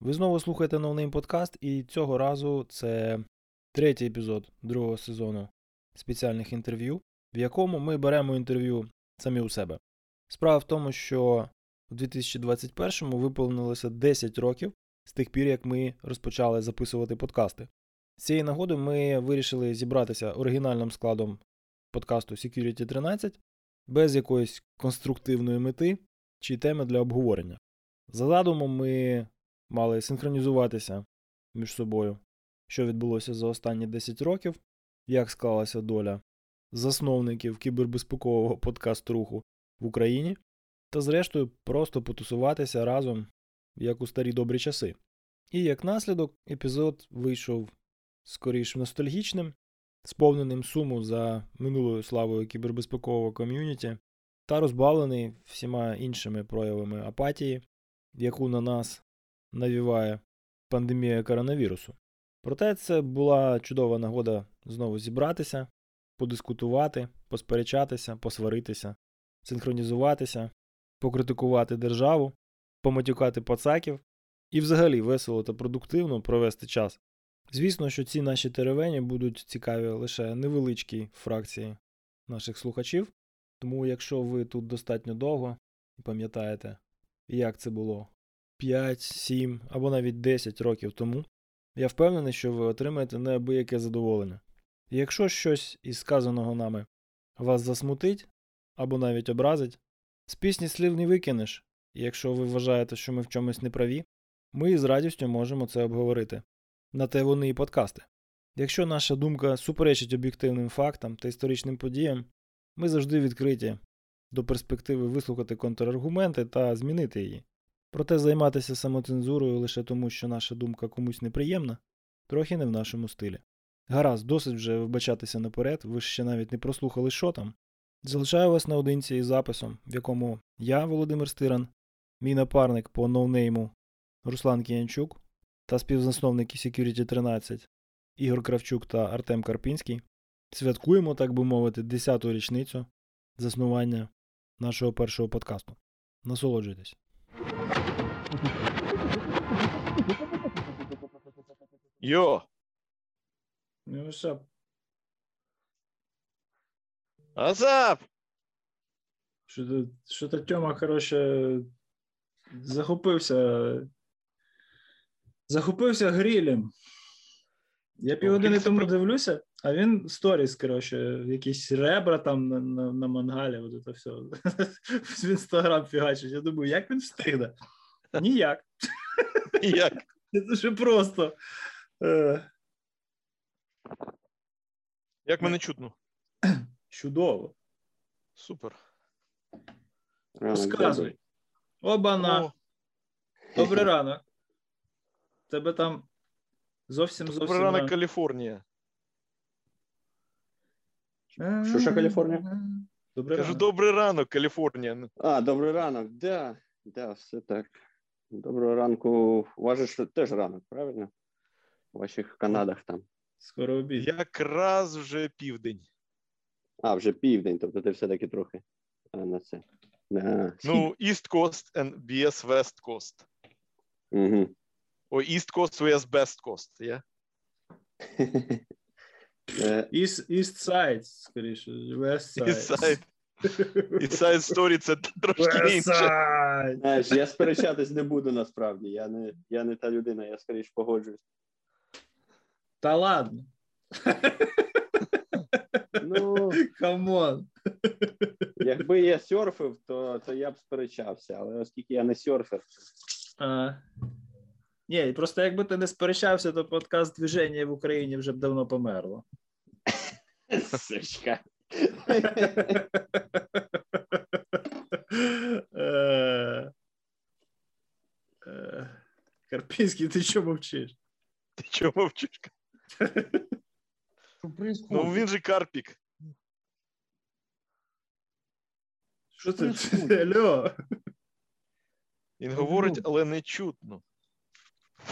Ви знову слухаєте новий подкаст, і цього разу це третій епізод другого сезону спеціальних інтерв'ю, в якому ми беремо інтерв'ю самі у себе. Справа в тому, що у 2021-му виповнилося 10 років з тих пір, як ми розпочали записувати подкасти. З цієї нагоди ми вирішили зібратися оригінальним складом подкасту Security 13 без якоїсь конструктивної мети чи теми для обговорення. За задумом ми мали синхронізуватися між собою, що відбулося за останні 10 років, як склалася доля засновників кібербезпекового подкаст-руху в Україні, та зрештою просто потусуватися разом, як у старі добрі часи. І як наслідок епізод вийшов скоріш ностальгічним, сповненим суму за минулою славою кібербезпекового ком'юніті та розбавлений всіма іншими проявами апатії, яку на нас навіває пандемія коронавірусу. Проте це була чудова нагода знову зібратися, подискутувати, посперечатися, посваритися, синхронізуватися, покритикувати державу, помотюкати пацаків і взагалі весело та продуктивно провести час. Звісно, що ці наші теревені будуть цікаві лише невеличкій фракції наших слухачів, тому якщо ви тут достатньо довго і пам'ятаєте, як це було 5, 7 або навіть 10 років тому, я впевнений, що ви отримаєте неабияке задоволення. І якщо щось із сказаного нами вас засмутить або навіть образить, з пісні слів не викинеш, і якщо ви вважаєте, що ми в чомусь неправі, ми з радістю можемо це обговорити. На те вони і подкасти. Якщо наша думка суперечить об'єктивним фактам та історичним подіям, ми завжди відкриті до перспективи вислухати контраргументи та змінити її. Проте займатися самоцензурою лише тому, що наша думка комусь неприємна, трохи не в нашому стилі. Гаразд, досить вже вибачатися наперед, ви ж ще навіть не прослухали, що там. Залишаю вас наодинці із записом, в якому я, Володимир Стиран, мій напарник по ноунейму Руслан Кіянчук та співзасновники Security 13 Ігор Кравчук та Артем Карпінський святкуємо, так би мовити, 10-ту річницю заснування нашого першого подкасту. Насолоджуйтесь. Йо! Ну, що? Азап! Що-то Тьома, коротше, захопився грілем. Я півгодини тому дивлюся, а він сторіс, коротше, якісь ребра там на мангалі, от це все. В Інстаграм фігачить. Я думаю, як він встигне? Ніяк. Це дуже просто. Як мене чутно? Чудово. Супер. Розказуй. Обана. Добрий ранок. Тебе там зовсім. Добрий ранок, Каліфорнія. Що Каліфорнія? Кажу, добрий ранок, Каліфорнія. А, добрий ранок, да. Да, все так. Доброго ранку. У вас же теж ранок, правильно? У ваших Канадах там. Скоро обід. Якраз вже південь. А, вже південь, тобто ти все-таки трохи на це. Ну, East Coast and BS West Coast. Угу. Or East Coast vs Best Coast, yeah? East Side, скоріше. West Side. East Side. East Side Story – це трошки інше. Знаєш, я сперечатись не буду насправді. Я не та людина, я скоріше погоджуюсь. Та ладно. Ну, камон. Якби я серфив, то я б сперечався, але оскільки я не серфер. Ні, просто якби ти не сперечався, то подкаст «Движення» в Україні вже б давно померло. Сучка. Карпінський, ти що мовчиш? Ти чого мовчиш? Ну він же Карпік. Що це? Алло. Він говорить, але не чутно.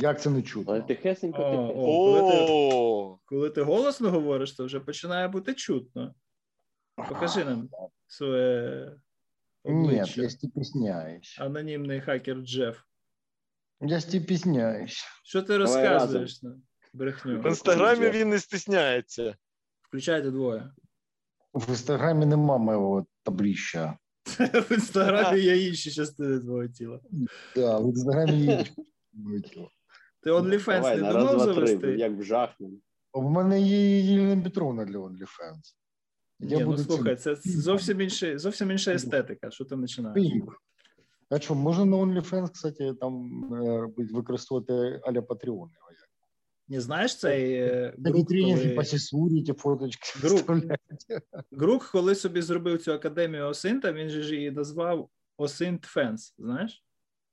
Як це не чутно? Але тихесенько, тихесенько. Коли ти голосно говориш, то вже починає бути чутно. Покажи нам своє обличчя. Ні, я стіпісняюсь. Анонімний хакер Джеф. Я стіпісняюсь. Що ти розказуєш нам? Брехню. В інстаграмі він не стісняється. Включайте двоє. В інстаграмі нема моєго табліща. В інстаграмі є інші частини твого тіла. Так, в інстаграмі є інші частини твого тіла. Ти OnlyFans не думав завести? Як в жахні. У мене є Єлена Петровна для OnlyFans. Ну слухай, це зовсім інша естетика. Що ти починаєш? А що, можна на OnlyFans, кстати, там використовувати а-ля Patreon? Не знаєш цей Грук, коли... Грук, коли собі зробив цю академію Осинта, він же ж її назвав Осинт Фенс, знаєш?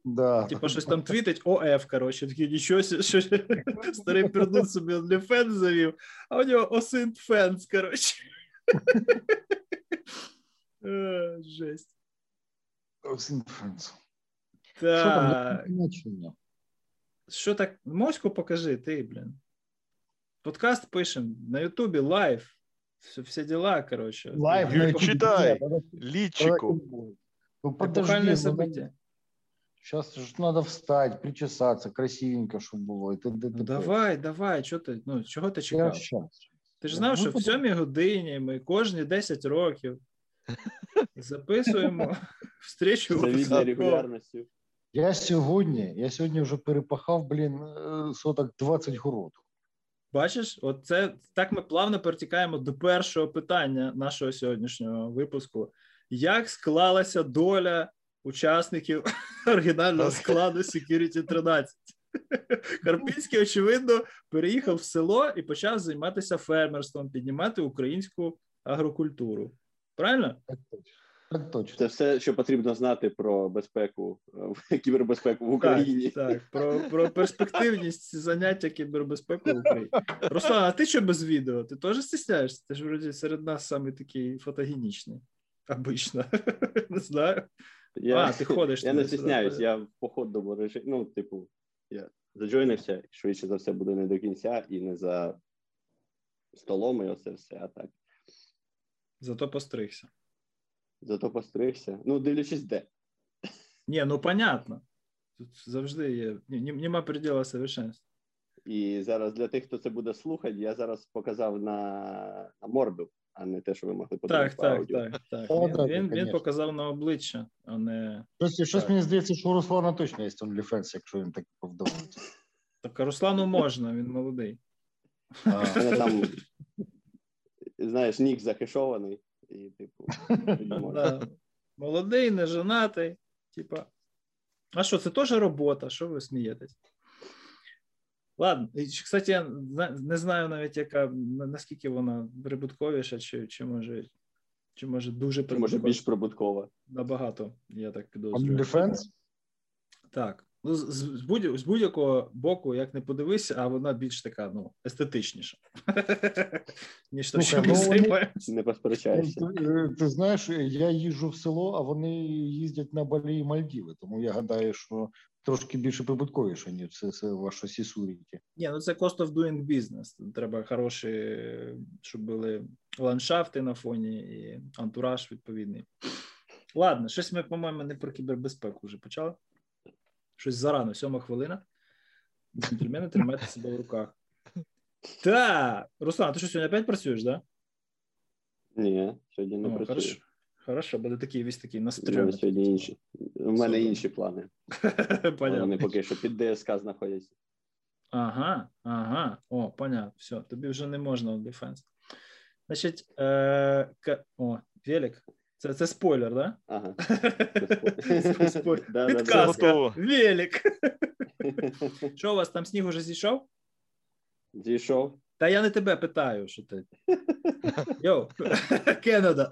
Да. Типа щось там твітить, ОФ, коротше, такі нічого, що старий пердун собі OnlyFans завів, а у нього Осинт Фенс, коротше. Жесть. Осинт Фенс. Так. Що так? Моську покажи, ти, блін. Подкаст пишем на Ютубі, лайв. Всі діла, коротше. Лайв, читай. Личику. Ну, подожди. События. Сейчас же надо встать, причесаться, красивенько, чтобы было. Ну, давай. Чого ти чекав? Ти ж знав, що в 7 годині ми кожні 10 років записуємо встречу. Завідною регулярністю. Я сьогодні вже перепахав, блін, соток 20 городу. Бачиш, от це так ми плавно перетікаємо до першого питання нашого сьогоднішнього випуску. Як склалася доля учасників оригінального складу Security 13? Карпінський, очевидно, переїхав в село і почав займатися фермерством, піднімати українську агрокультуру. Правильно? Так точно. Це все, що потрібно знати про безпеку, кібербезпеку в Україні. Так, про перспективність заняття кібербезпеку в Україні. Руслан, а ти що без відео? Ти теж стисняєшся? Ти ж, вроді, серед нас самий такий фотогенічний. Обично. Не знаю. Ти ходиш. Я не стисняюсь, я в походному режимі. Ну, типу, я заджойнився, швидше за все буде не до кінця і не за столом, і оце все, а так. Зато постригся. Ну, дивлячись, де. Ні, ну, понятно. Тут завжди є. Нема предела совершенства. І зараз для тих, хто це буде слухати, я зараз показав на морду, а не те, що ви могли подивитися по аудіо. Так. Він показав на обличчя, а не... Щось мені здається, що у Руслана точно є OnlyFans, якщо він так повдовується. Так, Руслану можна, він молодий. Там, знаєш, нік захешований. І, типу, да. Молодий, не женатий. Типа. А що, це теж робота? Що ви смієтесь? Ладно. І, кстати, я не знаю навіть, наскільки вона прибутковіша, чи може дуже прибуткова. Чи може більш прибуткова. Набагато, я так підозрюю. OnlyFans? Так. Ну, з будь-якого боку, як не подивися, а вона більш така, ну, естетичніша, ніж то, що ми займаємося. Не посперечаєшся. Ти знаєш, я їжджу в село, а вони їздять на Балі і Мальдіви, тому я гадаю, що трошки більше прибутковіше, ніж це ваше сісуріті. Ні, ну це cost of doing business. Треба хороші, щоб були ландшафти на фоні і антураж відповідний. Ладно, щось ми, по-моєму, не про кібербезпеку вже почали. Щось зарано, 7 хвилина. Джентльмени, тримайте себе в руках. Так, Руслан, ти що, сьогодні опять працюєш, да? Ні, сьогодні не працюю. Хорошо, буде такий весь такий настрій. Сьогодні інші. У мене інші плани. Понятно. Вони поки що під ДСК знаходяться. Ага. О, понятно, все, тобі вже не можна в дефенс. Значить, велик. Це спойлер, да? Ага. Це спойлер. Підказка. Велик. Що у вас там, сніг уже зійшов? Зійшов. Та я не тебе питаю, що ти. Йоу, Кенеда.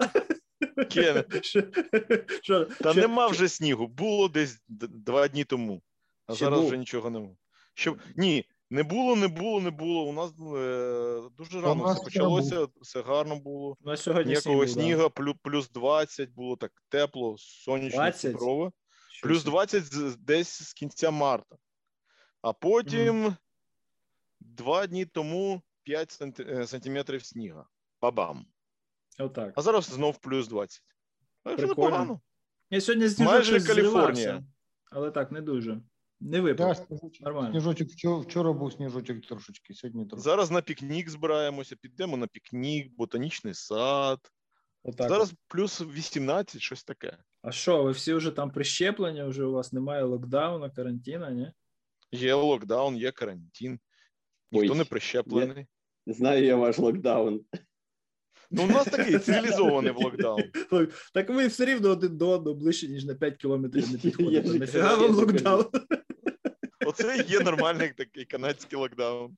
Та нема вже снігу. Було десь 2 дні тому. А зараз вже нічого нема. Ні, Не було. У нас дуже рано все почалося, все гарно було. На сьогодні ніякого снігу, плюс 20, було так тепло, сонячне, цікаво. Плюс 20 десь з кінця марта. А потім 2 дні тому 5 сантиметрів снігу. Ба-бам. Отак. А зараз знов плюс 20. Прикольно. Я сьогодні з майже Каліфорнія. Але так, не дуже. Не випав. Да, сніжочок. Вчора був сніжочок трошечки, сьогодні трошки. Зараз на пікнік збираємося, підемо на пікнік, ботанічний сад. Отак. Зараз плюс 18, щось таке. А що, ви всі вже там прищеплені, вже у вас немає локдауна, карантина, ні? Є локдаун, є карантин. Ніхто не прищеплений. Не знаю я ваш локдаун. Ну, у нас такий цивілізований локдаун. Так ви все рівно один до одного ближче, ніж на 5 кілометрів не підходите. Нафіга вам локдаун? Оце є нормальний такий канадський локдаун.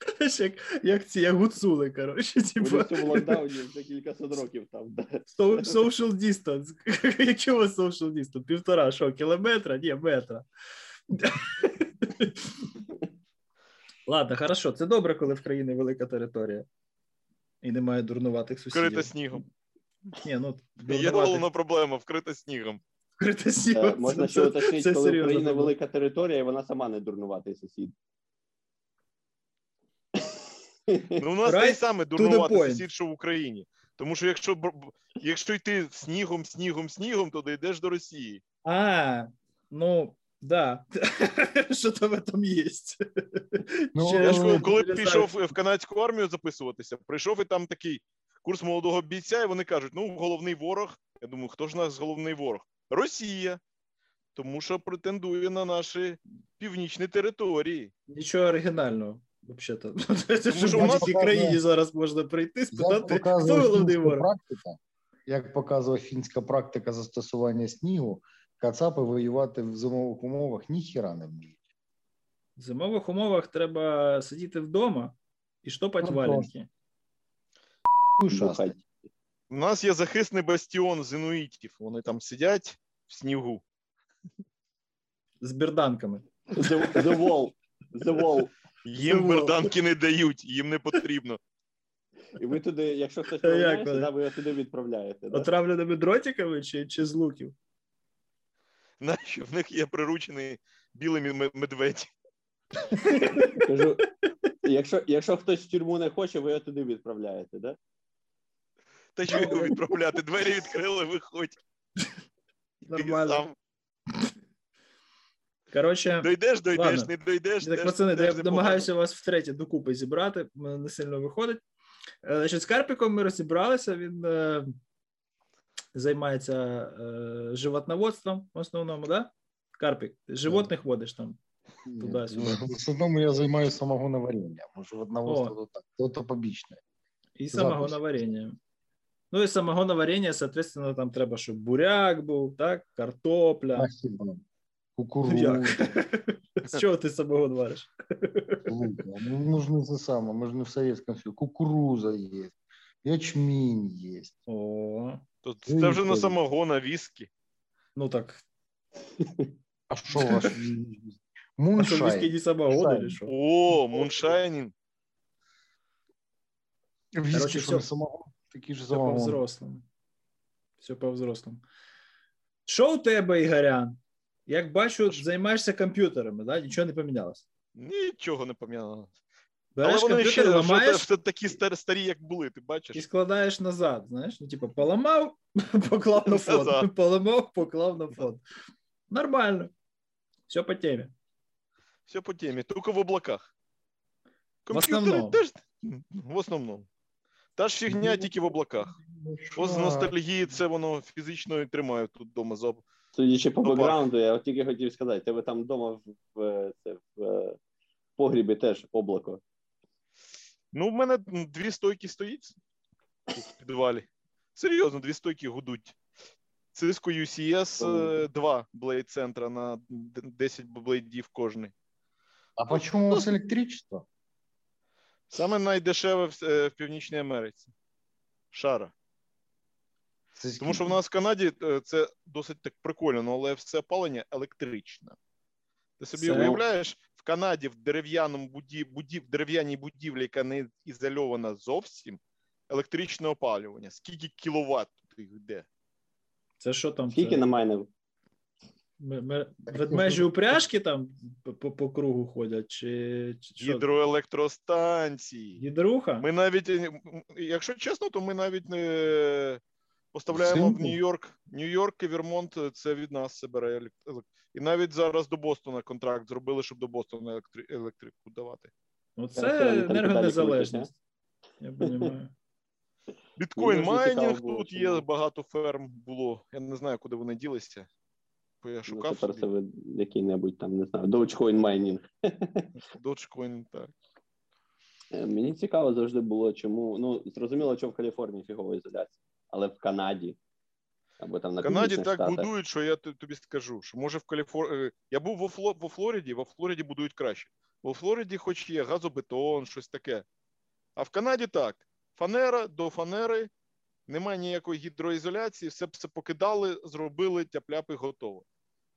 Як ці, як гуцули, коротше. Вони в цьому локдауні вже кількасот років там. Social distance. Якщо у вас social distance? 1,5, що, кілометра? Ні, метра. Ладно, хорошо. Це добре, коли в країні велика територія. І немає дурнуватих сусідів. Вкрита снігом. Ні, ну, є головна проблема, вкрита снігом. Вкрита снігом. Можна ще уточнити, коли Україна велика територія, і вона сама не дурнуватий сусід. Ну, у нас той самий дурнуватий сусід, що в Україні. Тому що якщо йти снігом, то дійдеш до Росії. А, ну... Да, що-то в этом єсть. Я коли пішов в канадську армію записуватися, прийшов і там такий курс молодого бійця, і вони кажуть, ну, головний ворог. Я думаю, хто ж у нас головний ворог? Росія, тому що претендує на наші північні території. Нічого оригінального, взагалі-то. Тому що в нашій країні зараз можна прийти, спитати, хто головний ворог. Як показує фінська практика застосування снігу, кацапи воювати в зимових умовах ніхіра не вміють. В зимових умовах треба сидіти вдома і штопати валянки. У нас є захисний бастіон з інуїтів. Вони там сидять в снігу. З берданками. The wall. Їм берданки не дають, їм не потрібно. І ви туди, якщо хтось повернеться, ви його туди відправляєте. Отравленими дротиками чи з луків? Нащо? В них є приручений білий медведь. Кажу, якщо хтось в тюрму не хоче, ви його туди відправляєте, да? Та що його відправляти? Двері відкрили, виходь. Нормально. Коротше, дойдеш, не дойдеш. Так, пацани, я намагаюся вас втретє докупи зібрати, мене не сильно виходить. Значить, з Карпіком ми розібралися, він займається животноводством в основному, да? Карпік, животних водиш там? Туди-сюди. В основному я займаюся самогоноваренням, животноводство то побічне. І самогоноваренням. Ну і самогоноварення, соответственно, там треба, щоб буряк був, так? Картопля. Кукурудза. З чого ти самогон вариш? Ну, ж не це саме, ми ж не в Совєтському Союзі. Кукурудза є, ячмінь є. О. Це вже на самогона, віскі. Ну так. А що ваш? Муншайн. А що, віскі не самогон, чи що? О, муншайнін. Віскі, що не самогон, такий же самогон. Все по-взрослому. Що у тебе, Ігорян? Як бачу, займаєшся комп'ютерами, да? Нічого не помінялося? Нічого не помінялося. Береш але вони ще ламаєш, такі старі, як були, ти бачиш? І складаєш назад, знаєш? Ну, типу, поламав, поклав на фон. Поламав, поклав на фон. Нормально. Все по темі. Тільки в облаках. Комп'ютери теж... В основному. Та ж фігня тільки в облаках. Ось з ностальгії це воно фізично і тримає тут вдома за... Судячи по бекграунду, я тільки хотів сказати, тебе там вдома в погрібі теж облако. Ну, в мене 2 стойки стоїть в підвалі. Серйозно, 2 стойки гудуть. Cisco UCS 2 блейд-центра на 10 блейдів кожний. А почому у вас електричество? Саме найдешеве в Північній Америці. Шара. Тому що в нас в Канаді це досить так прикольно, але все опалення електричне. Ти собі уявляєш, В Канаді в дерев'яній будівлі, яка не ізольована зовсім, електричне опалювання. Скільки кіловат тут йде? Це що там? Скільки на майнів? Ведмежі упряжки там по кругу ходять? Чи гідроелектростанції. Гідруха? Ми навіть, якщо чесно, то ми навіть не поставляємо в Нью-Йорк. Нью-Йорк і Вермонт – це від нас себе бере електрику. І навіть зараз до Бостона контракт зробили, щоб до Бостона електрику давати. Ну це енергонезалежність. Я розумію. Біткоін майнінг, тут є багато ферм було. Я не знаю, куди вони ділися. Я шукав. Тепер це ви який-небудь там, не знаю, Dogecoin майнінг. Dogecoin, так. Мені цікаво завжди було, чому, ну, зрозуміло, що в Каліфорнії фігова ізоляція, але в Канаді. Або там на Канаді так штатах будують, що я тобі скажу, що може в Каліфорнії. Я був во Флориді будують краще. Во Флориді хоч є газобетон, щось таке. А в Канаді так. Фанера до фанери, немає ніякої гідроізоляції, все покидали, зробили, тяп-ляпи, готово.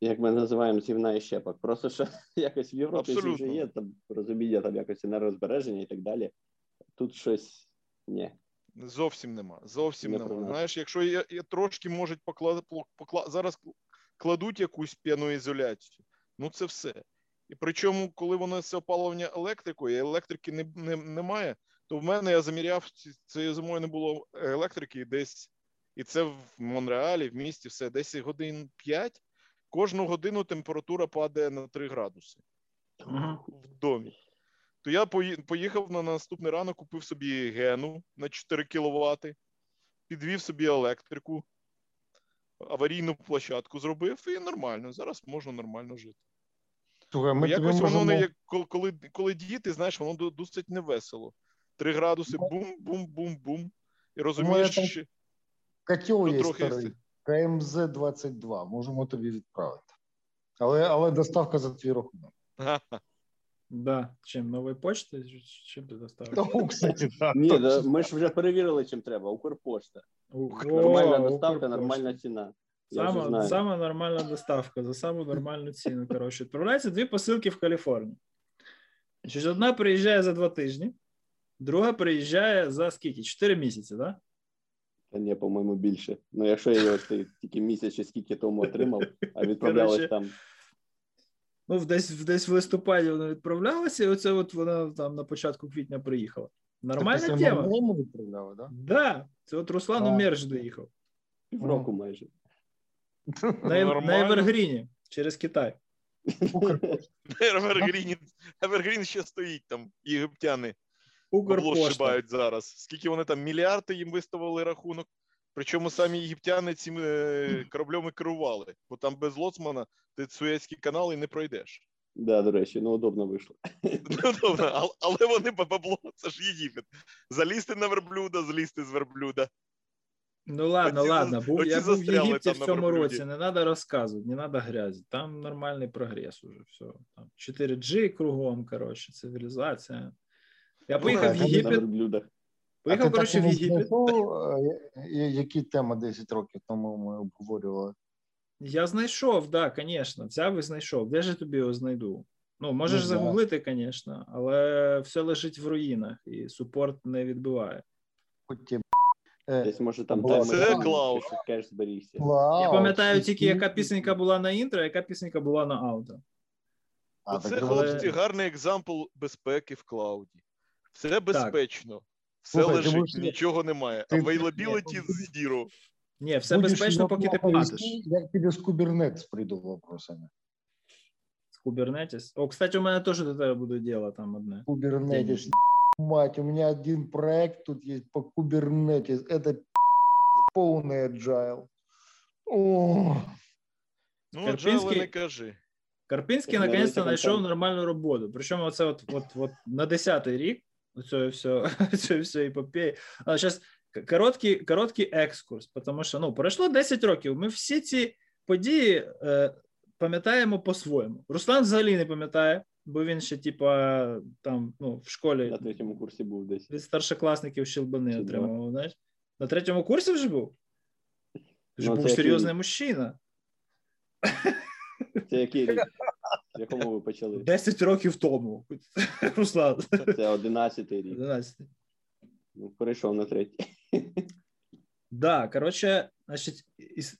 Як ми називаємо зівна і щепок. Просто що якось в Європі вже є, там розуміння, там якось енергозбереження і так далі. Тут щось ні. Зовсім нема, зовсім нема. Знаєш, якщо я трошки можуть зараз кладуть якусь піноізоляцію, ну це все. І причому, коли воно все опалення електрикою, електрики немає, то в мене, я заміряв, цієї зимою не було електрики десь, і це в Монреалі, в місті, все, десь годин 5, кожну годину температура падає на 3 градуси в домі. То я поїхав на наступний ранок, купив собі гену на 4 кВт, підвів собі електрику, аварійну площадку зробив, і нормально, зараз можна нормально жити. Слухай, ми якось воно, коли діти, знаєш, воно досить невесело. 3 градуси, бум-бум-бум-бум, і розумієш, що... Котел є старий, КМЗ-22, можемо тобі відправити. Але доставка за твій рахунок. Да, чим новою почтою, чим ти доставив? Ну, кстати, так. Ні, ми ж вже перевірили, чим треба. Укрпошта. Нормальна доставка, нормальна ціна. Сама нормальна доставка за саму нормальну ціну, коротше. Відправляються 2 посилки в Каліфорнію. Значить, одна приїжджає за 2 тижні, друга приїжджає за скільки? 4 місяці, так? Та ні, по-моєму, більше. Ну, якщо я його тільки місяць чи скільки тому отримав, а відправлялось там... Ну, десь в листопаді вона відправлялася, і оце от вона там на початку квітня приїхала. Нормальна тема. Це Марлому відправляла, так? Так. Це от Руслан Мерж доїхав. Півроку майже. На Евергріні, через Китай. Евергрін ще стоїть там, єгиптяни. Укрпошта. Шибають зараз. Скільки вони там, мільярди їм виставили рахунок. Причому самі єгиптяни цим кораблем і керували, бо там без лоцмана ти Суєцький канал і не пройдеш. Так, да, до речі, ну удобно вийшло. Удобно, але вони бабло, це ж Єгипет. Залізти на верблюда, злізти з верблюда. Ну ладно, я був в Єгипті в цьому році, не треба розказувати, не треба грязі. Там нормальний прогрес уже, все. Там 4G кругом, коротше, цивілізація. Я поїхав в Єгипет. Поїхав, коротше, в Єгипет. Які теми 10 років тому ми обговорювали? Я знайшов, так, да, звісно. Взяв і знайшов. Де ж тобі його знайду? Ну, можеш загуглити, звісно, але все лежить в руїнах і супорт не відбиває. Десь, може, там Клаус, кеш зберігся. Я пам'ятаю тільки, яка пісенька була на інтро, яка пісенька була на аутро. Це, хлопці, гарний екзампл безпеки в клауді. Все безпечно. Так. Все лежить, нічого немає. Availability zero. Ні, все безпечно, поки ти платиш. Як тобі з Kubernetes прийду вопросами? З Kubernetes? О, кстати, у мене теж до тебе буде діло там одне. Kubernetes, мать, у мене один проект тут є по Kubernetes. Це повний agile. Ну, agile не кажи. Карпінський наконець-то знайшов нормальну роботу. Причому це от на 10-й рік. Це все епопея. Але зараз короткий екскурс, тому що, ну, пройшло 10 років, ми всі ці події пам'ятаємо по-своєму. Руслан взагалі не пам'ятає, бо він ще, типа, там, ну, в школі. На 3-му курсі був десь. Від старшокласників щелбани отримав, знаєш. На 3-му курсі вже був? Ти ж був серйозний мужчина. Це який рік? В якому ви почали? 10 років тому, Руслан. Це 11-й рік. 11-й. Ну, перейшов на третій. Да, коротше, значить,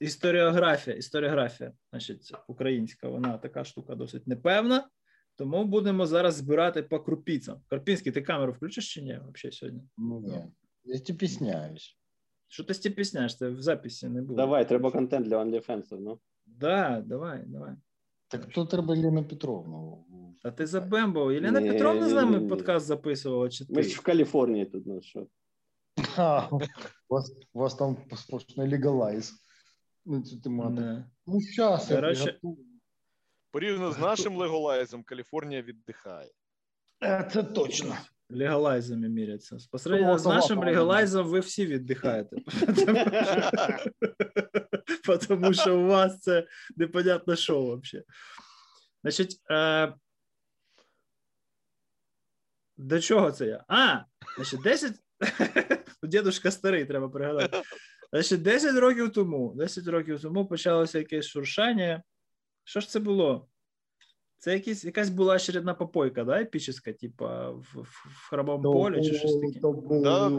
історіографія, значить, українська, вона така штука досить непевна, тому будемо зараз збирати по крупицям. Карпінський, ти камеру включиш чи ні взагалі сьогодні? Ну, ні. Я стіпісняюсь. Що ти стіпісняєш? Це в записі не було. Давай, треба контент для OnlyFans, ну. Да, давай. Так тут треба Єлену Петровну. А ти забембав. Єлена Петровна з нами подкаст записувала, чи ти? Ми ж в Каліфорнії тут, ну що. А, у вас там сплошний легалайз. Ну, це тематика. Ну, щас я приготую. Порівняно з нашим легалайзом, Каліфорнія віддихає. Це точно. Легалайзами міряться. Посередньо з нашим легалайзом ви всі віддихаєте. Тому що у вас це непонятно що взагалі. Значить, до чого це я? Значить, 10... Дідушка старий, треба пригадати. Значить, 10 років тому почалося якесь шуршання. Що ж це було? Це якась була очередна попойка, да, епічна, типа в Хромом полі чи щось таке? То був, да?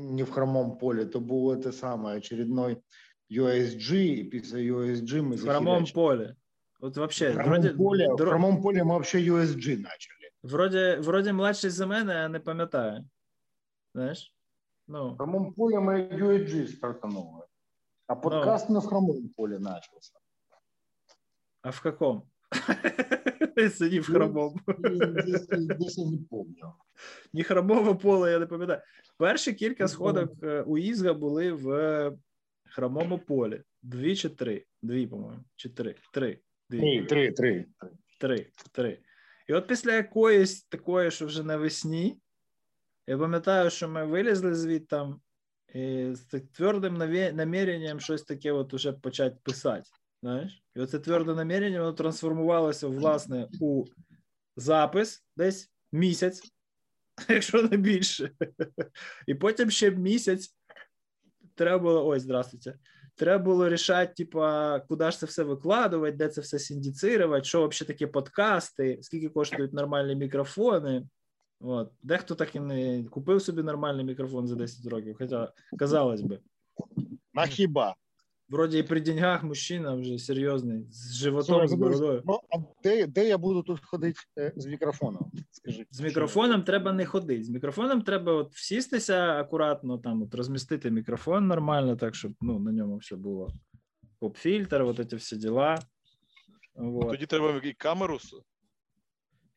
не в Хромом полі, то було те саме, очередной USG, і після USG ми захилячили. В Хромом полі. От вообще, в Хромом полі ми вообще USG начали. Вроде младший за мене, я не пам'ятаю. Знаєш? Ну. В Хромом полі ми USG стартанули. А подкаст не в Хромом полі начався. А в якому? Сидів хромом. Ні хромове поле, я не пам'ятаю. Перші кілька сходок у Ізга були в Хромому полі. 2 чи 3. 2, по-моєму. Чи 3? 3. 3. І от після якоїсь такої, що вже навесні, я пам'ятаю, що ми вилізли звідти з твердим наміренням щось таке от уже почати писати. Знаєш? І оце тверде намірення, воно трансформувалося, власне, у запис десь місяць, якщо не більше. І потім ще місяць треба було, треба було рішати, типа, куди ж це все викладувати, де це все синдицирувати, що взагалі таке подкасти, скільки коштують нормальні мікрофони. От. Дехто так і не купив собі нормальний мікрофон за 10 років, хоча, казалось би. На хіба? Вроді і при деньгах мужчина вже серйозний, з животом, з бородою. Ну, а де я буду тут ходити з мікрофоном? Скажи. З мікрофоном треба не ходити. З мікрофоном треба от всістися акуратно, там, от розмістити мікрофон нормально, так, щоб ну, на ньому все було. Поп-фільтр, от ці всі діла. Вот. Тоді треба і камеру,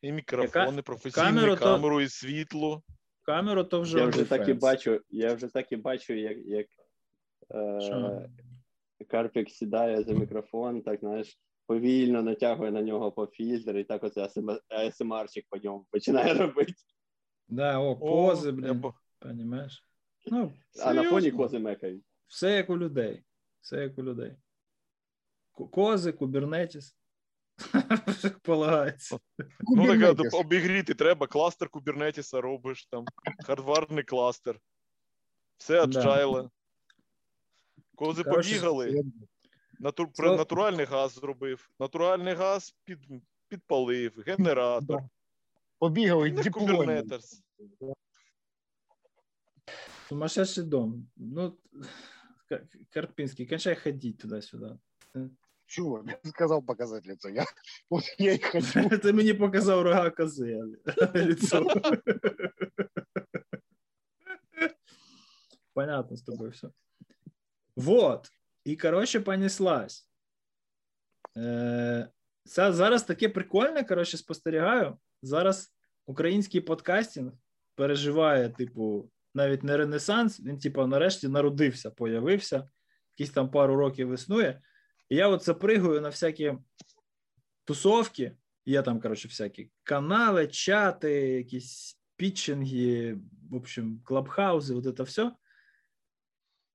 і мікрофон, і професійну камеру, і світло. Камеру то вже... Я вже так і бачу, як... Карпік сідає за мікрофон, так, знаєш, повільно натягує на нього по фільтр, і так оце АСМРчик по ньому починає робити. Да, кози, блін, понімаєш? Ну, а на фоні кози мекають. Все як у людей. Кози, кубернетіс. Полагається. Ну, так, обігріти треба, кластер кубернетіса робиш, там, хардварний кластер. Все аджайла. Кози побігали, натуральний газ зробив, натуральний газ підпалив, генератор. Да. Побігали, дипломні. Сумасшедший дом. Ну, Карпінський, кончай ходіть туди-сюди. Чого? Я сказав показати лицо. Я й хочу. Ти мені показав рога кози, лицо. Понятно з тобою все. Вот. І, коротше, понеслась. Зараз таке прикольне, коротше, спостерігаю. Зараз український подкастинг переживає, типу, навіть не ренесанс, він, типу, нарешті народився, появився, якісь там пару років існує. І я от запригую на всякі тусовки, є там, коротше, всякі канали, чати, якісь пітчинги, в общем, клабхаузи, от це все.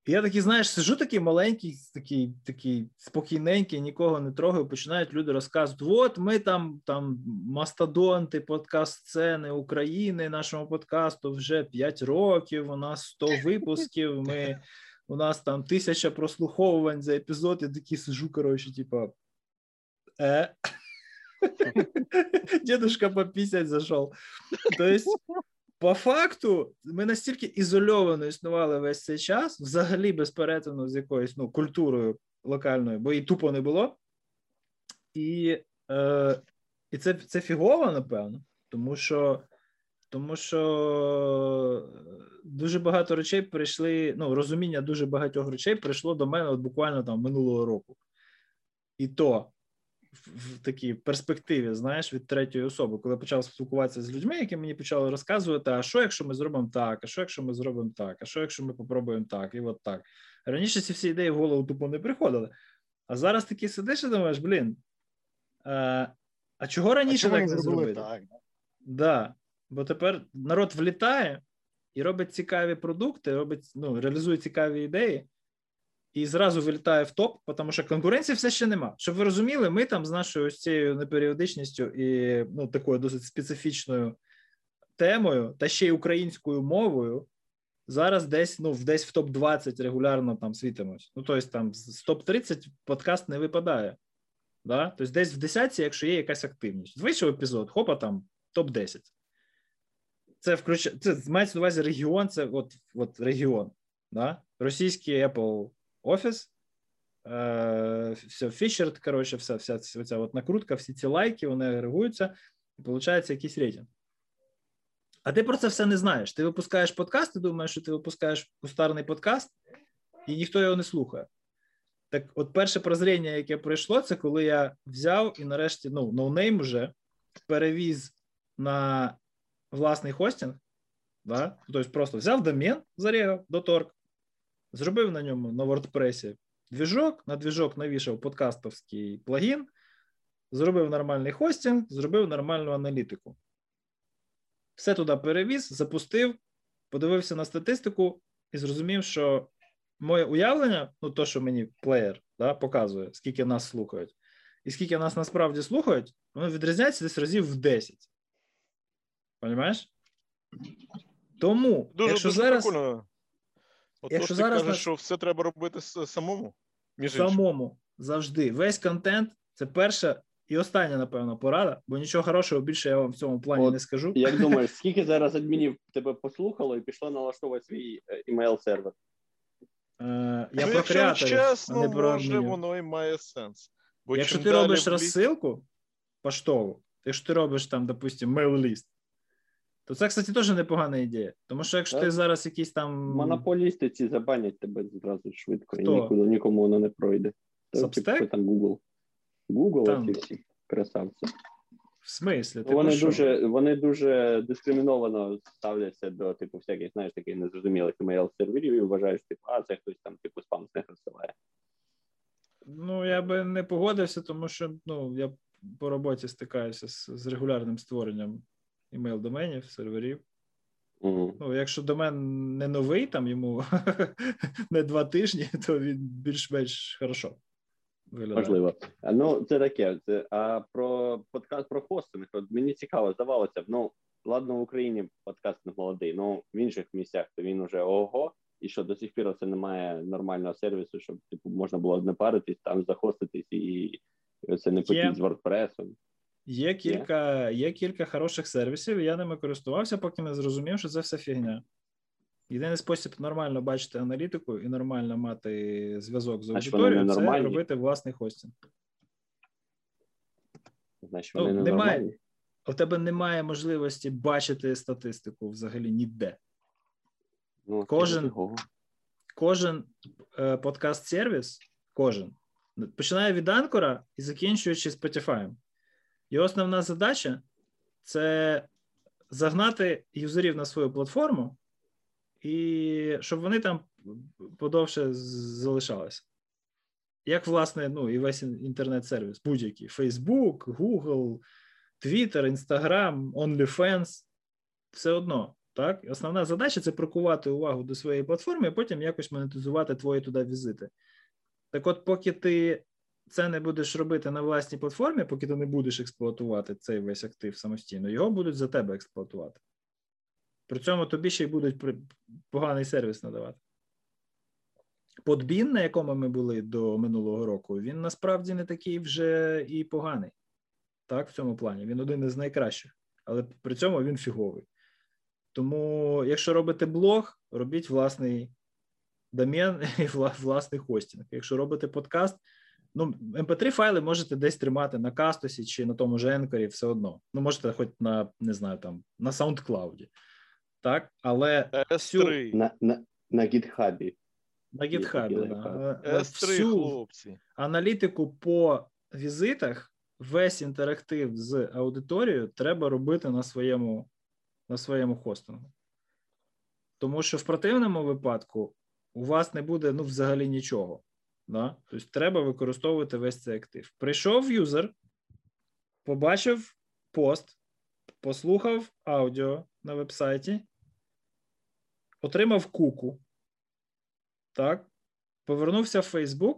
Я такий, знаєш, сижу такий маленький, такий спокійненький, нікого не трогаю, починають люди розказувати, от ми там мастодонти подкаст-сцени України, нашому подкасту вже 5 років, у нас 100 випусків, у нас там 1000 прослуховувань за епізод, я такий сижу, коротше, типа, Дедушка пописать зашел. То есть, по факту, ми настільки ізольовано існували весь цей час, взагалі без перетину з якоюсь культурою локальною, бо її тупо не було. І це фігово, напевно, тому що дуже багато речей прийшли, розуміння дуже багатьох речей прийшло до мене от буквально там минулого року. І то в такій перспективі, знаєш, від третьої особи, коли я почав спілкуватися з людьми, які мені почали розказувати, а що, якщо ми зробимо так, а що, якщо ми зробимо так, а що, якщо ми попробуємо так, і от так. Раніше ці всі ідеї в голову тупо не приходили. А зараз таки сидиш і думаєш, а чого раніше так не зробити? Так, да. Бо тепер народ влітає і робить цікаві продукти, реалізує цікаві ідеї, і зразу вилітає в топ, тому що конкуренції все ще нема. Щоб ви розуміли, ми там з нашою ось цією неперіодичністю і такою досить специфічною темою, та ще й українською мовою, зараз десь в топ-20 регулярно там світимось. Тобто там з топ-30 подкаст не випадає. Да? Тобто десь в 10-ці, якщо є якась активність. Вийшов епізод, хопа, там топ-10. Це мається на увазі регіон, це от регіон. Да? Російський Apple Office, все фічерд, коротше, вся ця от накрутка, всі ці лайки, вони агрегуються, і виходить якийсь рейтинг. А ти про це все не знаєш. Ти випускаєш подкаст, ти думаєш, що ти випускаєш кустарний подкаст, і ніхто його не слухає. Так от перше прозріння, яке прийшло, це коли я взяв і нарешті, ноунейм уже, перевіз на власний хостинг, да? Тобто просто взяв домен, зарегав, .org, зробив на ньому на WordPress двіжок, на двіжок навішав подкастовський плагін, зробив нормальний хостинг, зробив нормальну аналітику. Все туди перевіз, запустив, подивився на статистику і зрозумів, що моє уявлення, то, що мені плеєр показує, скільки нас слухають, і скільки нас насправді слухають, воно відрізняється десь разів в 10. Понимаєш? Тому, дуже, якщо дуже зараз... Якщо ти зараз... кажеш, що все треба робити самому? Самому. Завжди. Весь контент – це перша і остання, напевно, порада, бо нічого хорошого більше я вам в цьому плані не скажу. Як думаєш, скільки зараз адмінів тебе послухало і пішло налаштовувати свій імейл-сервер? Я про креаторів, а не про адмінів. Воно і має сенс. Бо якщо ти робиш розсилку поштову, якщо ти робиш там, допустим, мейл-ліст, то це, кстати, теж непогана ідея. Тому що якщо ти зараз якийсь там... Монополісти ці забанять тебе зразу швидко. Хто? І нікому воно не пройде. Substack? Там Google. Google, ці всі красавці. В смислі? Вони дуже дискриміновано ставляться до, всяких, таких незрозумілих email-серверів і вважають, що, це хтось там, спам з них розсилає. Я би не погодився, тому що, я по роботі стикаюся з регулярним створенням імейл-доменів, серверів. Mm-hmm. Якщо домен не новий, там йому не 2 тижні, то він більш-менш хорошо виглядає. Можливо. Це таке. А про подкаст, про хостинг, мені цікаво, здавалося б, ладно, в Україні подкаст не молодий, в інших місцях то він уже ого, і що до сих пір це немає нормального сервісу, щоб можна було однопаритись, там захоститись, і це не потік з WordPress-ом. Є кілька хороших сервісів, я ними користувався, поки не зрозумів, що це все фігня. Єдиний спосіб нормально бачити аналітику і нормально мати зв'язок з аудиторією – це робити власний хостинг. Значить, вони ненормальні? У тебе немає можливості бачити статистику взагалі ніде. Кожен подкаст-сервіс, починає від Анкора і закінчуючи Spotify. Його основна задача – це загнати юзерів на свою платформу, і щоб вони там подовше залишалися. Як, власне, і весь інтернет-сервіс, будь-який. Facebook, Google, Twitter, Instagram, OnlyFans – все одно. Так? Основна задача – це прикувати увагу до своєї платформи, а потім якось монетизувати твої туди візити. Так от, поки ти це не будеш робити на власній платформі, поки ти не будеш експлуатувати цей весь актив самостійно, його будуть за тебе експлуатувати. При цьому тобі ще й будуть поганий сервіс надавати. Podbean, на якому ми були до минулого року, він насправді не такий вже і поганий. так, в цьому плані. Він один із найкращих, але при цьому він фіговий. Тому, якщо робите блог, робіть власний домен і власний хостинг. Якщо робите подкаст, ну, MP3 файли можете десь тримати на Кастосі чи на тому ж Енкорі, все одно. Ну, можете хоч на, не знаю, там, на SoundCloud. Так, але S3. На GitHub. На GitHub, да. Всю аналітику по візитах, весь інтерактив з аудиторією треба робити на своєму хостингу. Тому що в противному випадку у вас не буде, ну, взагалі нічого. Да? Тобто треба використовувати весь цей актив. Прийшов юзер, побачив пост, послухав аудіо на вебсайті, отримав куку, так, повернувся в Facebook,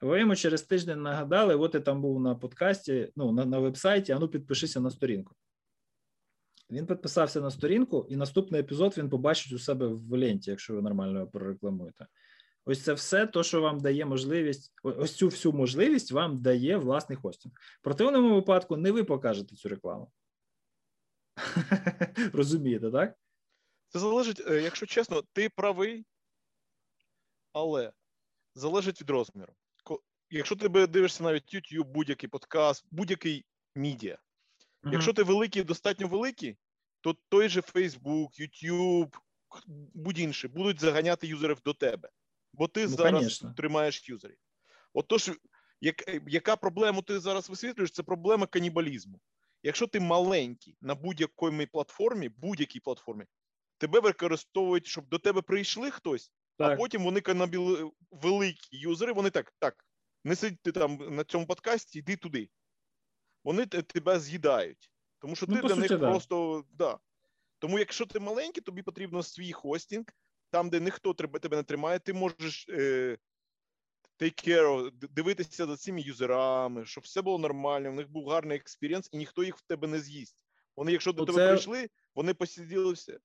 ви йому через тиждень нагадали, от ти там був на подкасті, ну, на вебсайті, а ну підпишися на сторінку. Він підписався на сторінку, і наступний епізод він побачить у себе в ленті, якщо ви нормально його прорекламуєте. Ось це все, то, що вам дає можливість, ось цю всю можливість вам дає власний хостинг. В противному випадку не ви покажете цю рекламу. Розумієте, так? Це залежить, якщо чесно, ти правий, але залежить від розміру. Якщо ти дивишся навіть YouTube, будь-який подкаст, будь-який медіа, якщо ти великий, достатньо великий, то той же Facebook, YouTube, будь-інші будуть заганяти юзерів до тебе. Бо ти зараз тримаєш юзерів. Отож, яка проблема ти зараз висвітлюєш, це проблема канібалізму. Якщо ти маленький на будь-якій платформі, тебе використовують, щоб до тебе прийшли хтось, так. А потім вони великі юзери, вони так, не сидь ти там на цьому подкасті, йди туди. Вони тебе з'їдають. Тому що ти для них просто... Да. Тому якщо ти маленький, тобі потрібно свій хостинг, там, де ніхто тебе не тримає, ти можеш take care, дивитися за цими юзерами, щоб все було нормально, в них був гарний експірієнс, і ніхто їх в тебе не з'їсть. Вони, якщо до тебе прийшли, вони посиділи все.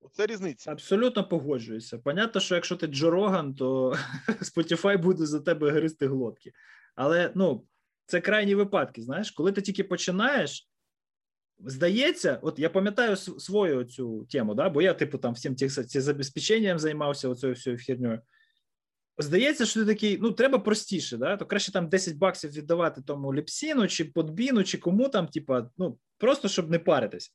Оце різниця. Абсолютно погоджуюся. Понятно, що якщо ти Джо Роган, то Spotify буде за тебе гризти глотки. Але, ну, це крайні випадки, знаєш. Коли ти тільки починаєш, здається, от я пам'ятаю свою цю тему, да? Бо я, типу, там всім забезпеченням займався, оцею всю херню. Здається, що ти такий, ну, треба простіше, да? То краще там $10 віддавати тому Ліпсіну, чи Подбіну, чи кому там, типа, ну, просто, щоб не паритись.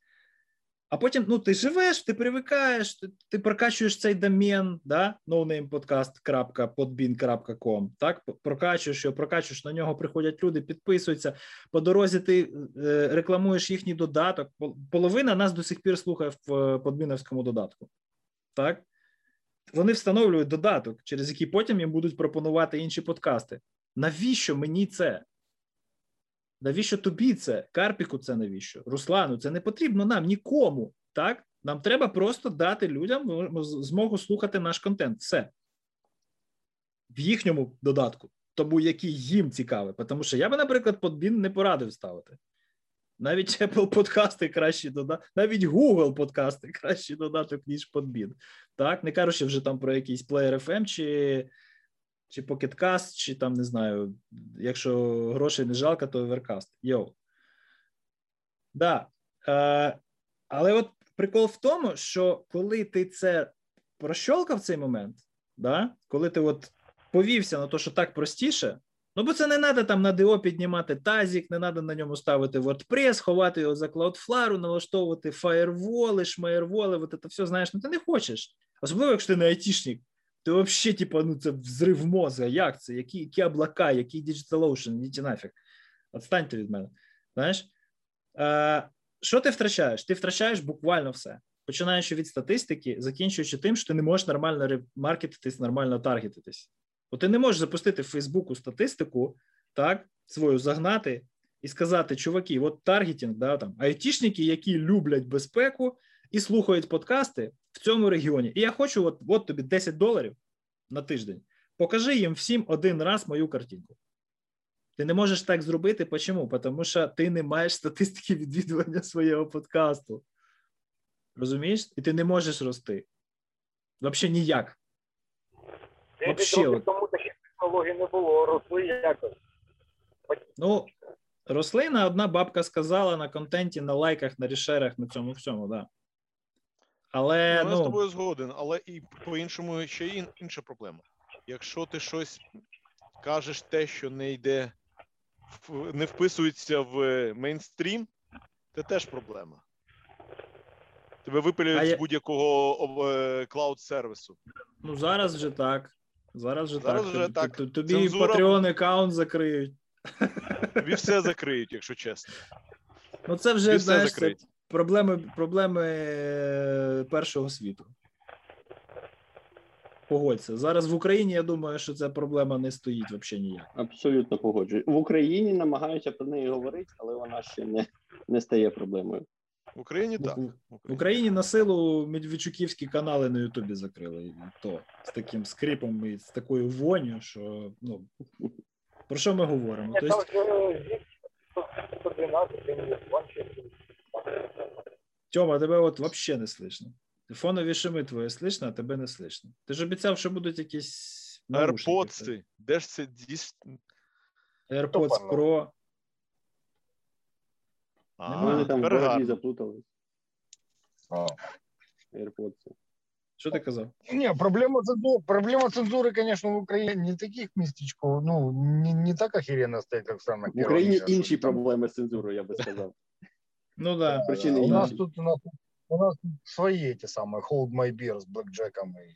А потім, ну, ти живеш, ти привикаєш, ти прокачуєш цей домен, да, nonamepodcast.podbean.com, так, прокачуєш його, на нього приходять люди, підписуються, по дорозі ти рекламуєш їхній додаток, половина нас до сих пір слухає в подбіновському додатку, так, вони встановлюють додаток, через який потім їм будуть пропонувати інші подкасти. Навіщо мені це? Навіщо тобі це? Карпіку це навіщо? Руслану це не потрібно нам, нікому, так? Нам треба просто дати людям змогу слухати наш контент. Все. В їхньому додатку. Тому який їм цікавий. Тому що я би, наприклад, Podbean не порадив ставити. Навіть Apple подкасти краще додати, навіть Google подкасти краще додаток, ніж Podbean. Так? Не кажучи вже там про якийсь Player FM чи Pocketcast, чи там, не знаю, якщо грошей не жалко, то Overcast. Йоу. Да. Але от прикол в тому, що коли ти це прощолкав цей момент, да? Коли ти от повівся на те, що так простіше, ну, бо це не треба там на DO піднімати тазик, не треба на ньому ставити WordPress, ховати його за Cloudflare, налаштовувати фаєрволи, шмаєрволи, от це все, знаєш, ну ти не хочеш. Особливо, якщо ти не айтішник. Ти взагалі, типу, ну це взрив мозга, як це, які облака, який DigitalOcean, йдіть нафіг, відстаньте від мене, знаєш. Що ти втрачаєш? Ти втрачаєш буквально все, починаючи від статистики, закінчуючи тим, що ти не можеш нормально ремаркетитись, нормально таргетитись. Бо ти не можеш запустити в Фейсбуку статистику, так, свою загнати і сказати, чуваки, от таргетинг, да, там, айтішники, які люблять безпеку, і слухають подкасти в цьому регіоні. І я хочу, от тобі $10 на тиждень. Покажи їм всім один раз мою картинку. Ти не можеш так зробити. Почому? Тому що ти не маєш статистики відвідування свого подкасту. Розумієш? І ти не можеш рости. Взагалі ніяк. Тому таких технологій не було. Росли якось. Ну, Рослина, одна бабка сказала на контенті, на лайках, на рішерах, на цьому всьому, да. Але, ну, я з тобою згоден, але і по-іншому ще є інша проблема. Якщо ти щось кажеш те, що не йде, не вписується в мейнстрім, це теж проблема. Тебе випилюють з будь-якого клауд-сервісу. Ну, зараз вже так. Зараз вже так. Тобі цензура... Patreon-аккаунт закриють. Тобі все закриють, якщо чесно. Ну, це вже, знаєш, це проблеми першого світу. Погодься. Зараз в Україні, я думаю, що ця проблема не стоїть взагалі ніяк. Абсолютно погоджую. В Україні намагаються про неї говорити, але вона ще не стає проблемою. В Україні так. В Україні на силу медведчуківські канали на Ютубі закрили. І то з таким скрипом і з такою воню, що, ну, про що ми говоримо? Тобто... Тьома, тебе от взагалі не слышно. Фонові шуми твої слышно, а тебе не слышно. Ти ж обіцяв, що будуть якісь наушники. AirPods, де ж це дійсно? AirPods Pro. Вони там в городі заплутались. AirPods. Що ти казав? Ні, проблема цензури, звісно, в Україні не таких містечков, ну, не так охеренно стоїть, як саме. В Україні інші проблеми з цензурою, я би сказав. Ну да. У нас тут свои эти самые Hold My Beer с блэкджеком и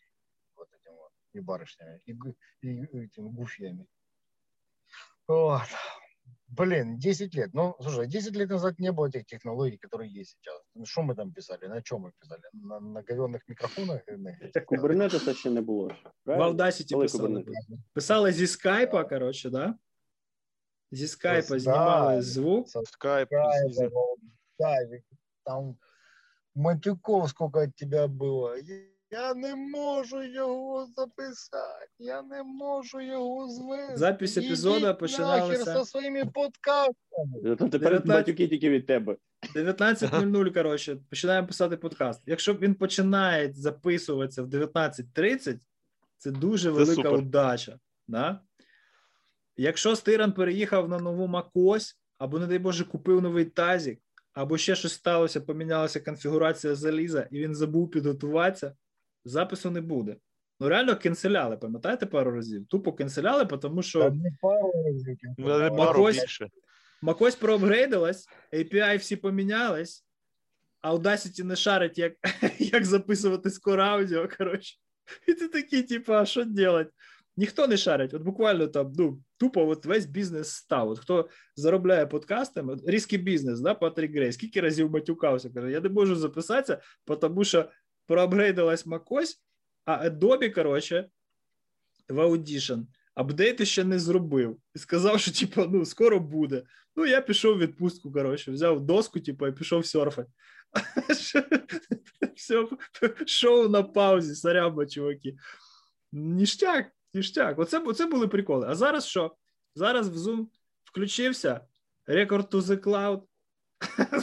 вот этим вот, и барышнями, и этими гуфьями. Вот. Блин, 10 лет. Ну, слушай, 10 лет назад не было тех технологий, которые есть сейчас. Что мы там писали? На чем мы писали? На говенных микрофонах? Кубернета вообще не было. В Audacity писали. Писали зі скайпа, короче, да? Зі скайпа знімали звук. Скайп. Там матюков сколько от тебя было. Я не можу його записати. Я не можу його звести. Запись епізода починалася. Ідіть нахер зі своїми подкастами. Там тепер матюки тільки від тебе. 19:00, коротше, починаємо писати подкаст. Якщо він починає записуватися в 19:30, це дуже велика удача. Да? Якщо Стиран переїхав на нову Макось, або, не дай Боже, купив новий тазік, або ще щось сталося, помінялася конфігурація заліза, і він забув підготуватися, запису не буде. Ну, реально канцеляли, пам'ятаєте, пару разів? Тупо канцеляли, тому що... Та не пару разів. Макось проапгрейдилась, API всі помінялись, Audacity не шарить, як записувати скоро аудіо, коротше. І ти такий, типу, а що делать? Ніхто не шарить. От буквально там, ну, тупо от весь бізнес став. От хто заробляє подкастами, різкий бізнес, да, Патрік Грей, скільки разів матюкався, каже, я не можу записатися, тому що проапгрейдилась Макось, а Adobe, коротше, в Audition апдейти ще не зробив. І сказав, що, типу, ну, скоро буде. Ну, я пішов в відпустку, коротше, взяв доску, типу, і пішов серфати. Все, шоу на паузі, соряба, чуваки. Ніштяк. Ніштяк. Оце були приколи. А зараз що? Зараз в Zoom включився, Record to the Cloud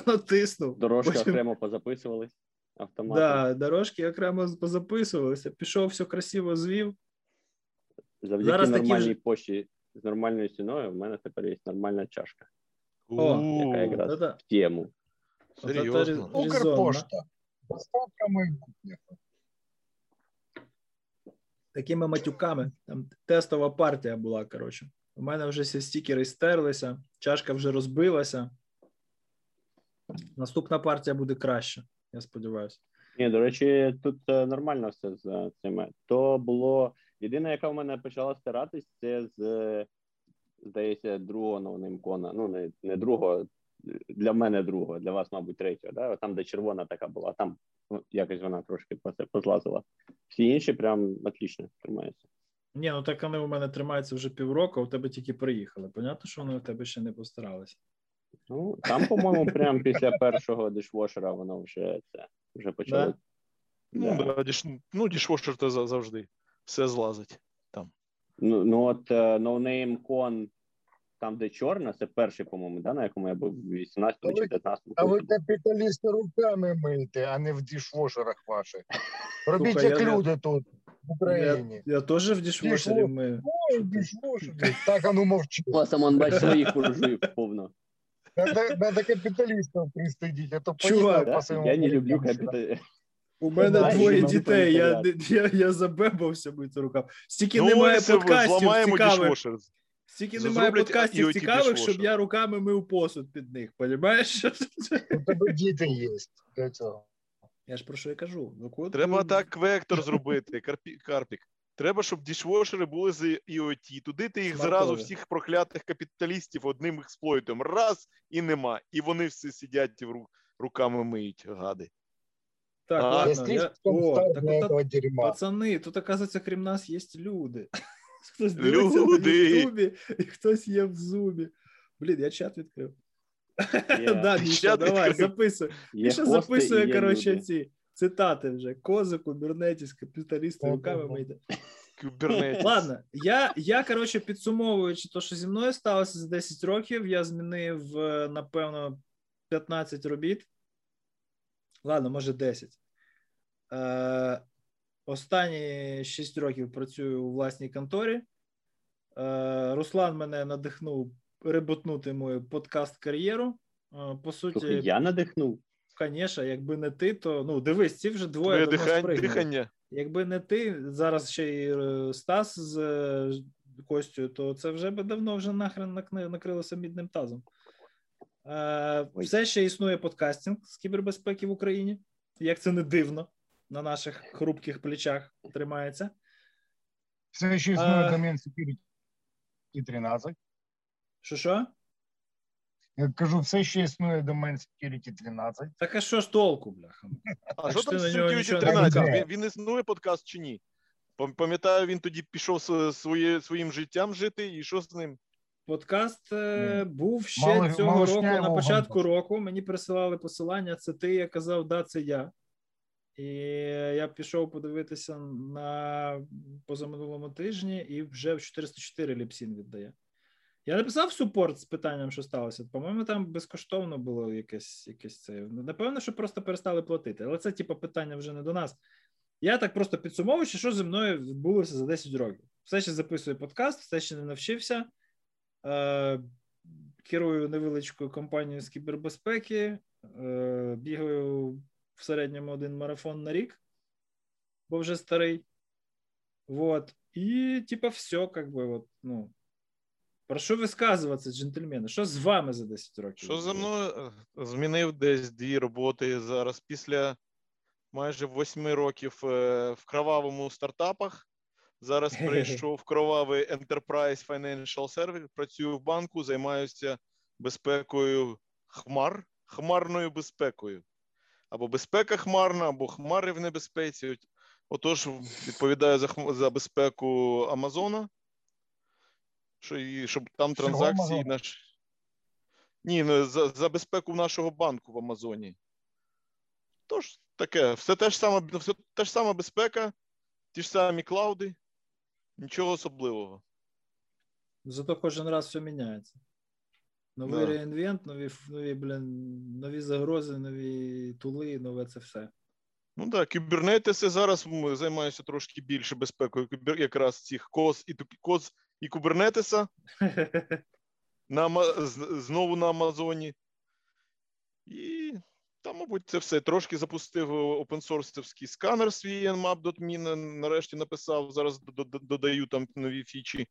натиснув. Дорожки окремо позаписувались автоматом. Да, дорожки окремо позаписувалися. Пішов, все красиво звів. Завдяки зараз нормальній пошті з нормальною ціною в мене тепер є нормальна чашка. Яка якраз в тему. Серйозно. Укрпошта. Доставка майбутнього. Такими матюками. Там тестова партія була, коротше. У мене вже всі стікери стерлися, чашка вже розбилася. Наступна партія буде краще, я сподіваюся. Ні, до речі, тут нормально все з цими. То було... Єдине, яка в мене почала стиратись, це з, здається, другого новонимкона. Ну, не другого, для мене другого, для вас, мабуть, третього. Да? Там, де червона така була, там якось вона трошки позлазила. Всі інші прям отлично тримаються. Ні, ну так вони у мене тримаються вже півроку, а у тебе тільки приїхали. Понятно, що вони у тебе ще не постаралися? Ну, там, по-моєму, прям після першого дишвошера воно вже це, вже почало. Да? Ну, да. Да, дишвошер то завжди. Все злазить там. Ну от NoNameCon, там, де чорна, це перший, по-моєму, да, на якому я був 18 чи 19. А ви капіталісти руками мийте, а не в дішвошерах ваших. Робіть, сука, як люди тут, в Україні. Я теж в дішвошері мию. Ой, дішвошері. Так, а ну мовчу. Власне, він, бач, своїх урожив повно. Надо капиталистов пристыдить, а то чувак, я не люблю капиталистов. У мене двоє дітей, я забебався бити руками. Стільки немає подкастів цікавих. Стільки немає подкастів цікавих, щоб я руками мив посуд під них, розумієш? У тебе діти є для цього. Я ж про що я кажу. Ну, треба так вектор зробити, Карпік. Треба, щоб дішвошери були з IoT. Туди ти їх зразу всіх проклятих капіталістів одним експлойтом. Раз і нема. І вони всі сидять і руками миють, гади. Так, ладно. Пацани, тут, оказується, крім нас є люди. Хтось дивиться на Ютубі, і хтось є в Зумі. Блін, я чат відкрив. Да, Міша, давай, записуй. Міша записує, коротше, ці цитати вже. Кози, кубернетіс, капіталісти, руками мийте. Ладно, я, коротше, підсумовуючи те, що зі мною сталося за 10 років, я змінив, напевно, 15 робіт. Ладно, може 10. Останні 6 років працюю у власній конторі. Руслан мене надихнув ребутнути мою подкаст-кар'єру. По суті... Слухай, я надихнув? Звісно, якби не ти, то... Ну, дивись, ці вже двоє до нас пригнули. Якби не ти, зараз ще й Стас з Костю, то це вже би давно вже нахрен накрилося мідним тазом. Все ще існує подкастинг з кібербезпеки в Україні. Як це не дивно, на наших хрупких плечах тримається. Все ще існує домен security 13. Що-що? Я кажу, все ще існує домен security 13. Так а що ж толку, бляха? А що там з security 13? Він існує подкаст чи ні? Пам'ятаю, він тоді пішов своїм життям жити, і що з ним? Подкаст був ще цього року, на початку року. Мені присилали посилання, це ти, я казав, да, це я. І я пішов подивитися на позаминулому тижні, і вже в 404 Ліпсін віддає. Я написав супорт з питанням, що сталося. По-моєму, там безкоштовно було якесь це. Напевно, що просто перестали платити. Але це, типу, питання вже не до нас. Я так просто підсумовуючи, що зі мною відбулося за 10 років. Все ще записую подкаст, все ще не навчився. Керую невеличкою компанією з кібербезпеки, бігаю в середньому один марафон на рік, бо вже старий. Вот. І, типа, все, как бы, вот, ну, прошу висказуватися, джентльмени, що з вами за 10 років? Що за мною? Змінив десь 2 роботи зараз після майже 8 років в кровавому стартапах. Зараз прийшов в кровавий Enterprise Financial Service, працюю в банку, займаюся безпекою хмар, хмарною безпекою. Або безпека хмарна, або хмари в небезпеці. Отож, відповідаю за безпеку Амазона, щоб там транзакції... Ні, за безпеку нашого банку в Амазоні. Тож таке, все те ж сама безпека, ті ж самі клауди. Нічого особливого. Зато кожен раз все міняється. Новий реінвент, нові загрози, нові тули, нове це все. Ну так, кібернетиси зараз займаюся трошки більше безпекою якраз цих коз і кубернетиса. Знову на Амазоні. І там, мабуть, це все. Трошки запустив опенсорсовський сканер свій nmap.me, нарешті написав, зараз додаю там нові фічі,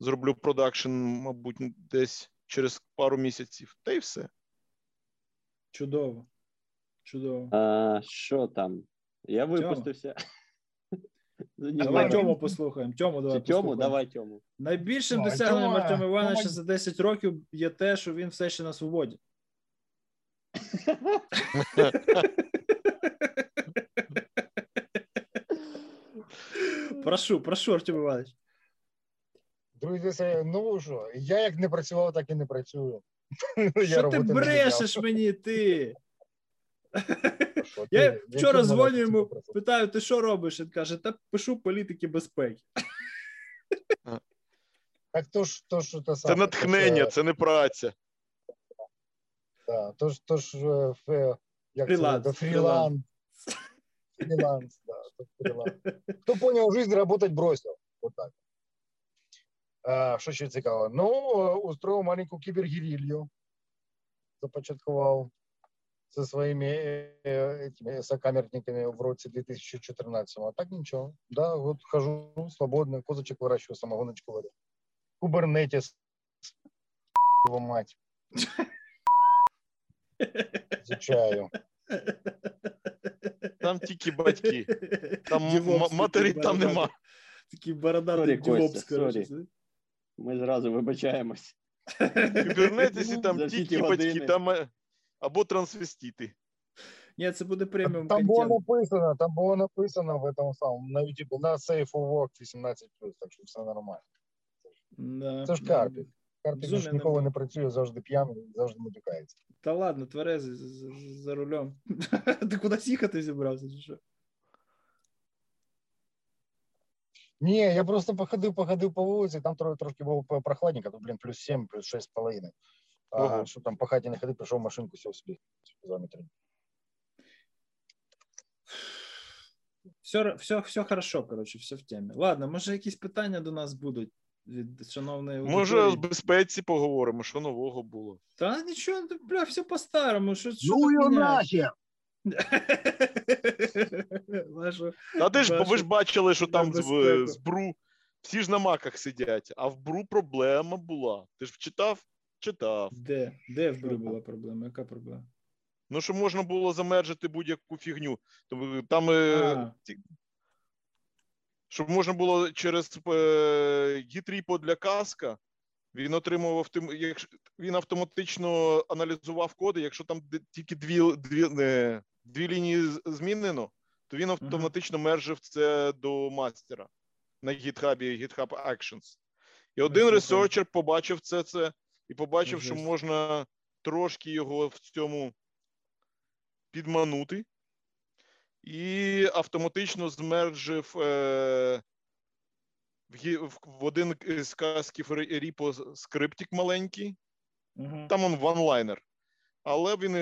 зроблю продакшн, мабуть, десь через пару місяців, та й все. Чудово. Чудово. А що там? Я випустився. Давай Тьому послухаємо. Тьому. Найбільшим досягненням Артема Івановича за 10 років є те, що він все ще на свободі. Прошу, Артем Іванович. Друзі, ну що, я як не працював, так і не працюю. Що ти брешеш мені, ти? Я вчора дзвоню йому, питаю, ти що робиш? Він каже, та пишу політики безпеки. Так то ж те саме. Це натхнення, це не праця. Так, тож, як це, фріланс, хто поняв життя, працювати бросив, отак. Що ще цікаво? Ну, устроїв маленьку кібергерілью, започатковал со своими этими сокамерниками в роте 2014. А так ничего. Да, вот хожу свободно, козочек выращиваю, самогоночку варю. Кубернетис, его мать. Изучаю. Там тільки батьки. Там матері там нема. Такий бороданий дівопс, короче. Ми зразу вибачаємось. Кубернетисі там тільки батьки, там або трансвестити. Ні, це буде преміум контент. Там було написано в этом самому, на YouTube, на Safe Work 18+, так що все нормально. Да. Це ж Карпік. Карпік ніколи не працює, завжди п'яний, завжди матюкається. Та ладно, тверезий, за рулем. Ти кудись їхати зібрався, чи що? Ні, я просто походив по вулиці, там трошки було прохладненько, то, блін, плюс 7, плюс 6,5. А що там по хаті не ходив, прийшов в машинку, сів собі. Все хорошо, коротше, все в темі. Ладно, може якісь питання до нас будуть? Від шановної аудиторії. Може, з безпеці поговоримо, що нового було. Та нічого, бля, все по-старому. Ну його нахер! Та ти ж, ви ж бачили, що там з БРУ всі ж на маках сидять, а в БРУ проблема була. Ти ж читав? Читав. Де в БРУ була проблема? Яка проблема? Ну, що можна було замержити будь-яку фігню. Там... Щоб можна було через G3 для каска, він отримував, він автоматично аналізував коди, якщо там тільки дві лінії змінено, то він автоматично мержив це до мастера на GitHub, GitHub Actions. І один ресерчер побачив це і побачив, що можна трошки його в цьому підманути. І автоматично змержив в один з касків ріпо скриптик маленький. Там він ванлайнер. Але він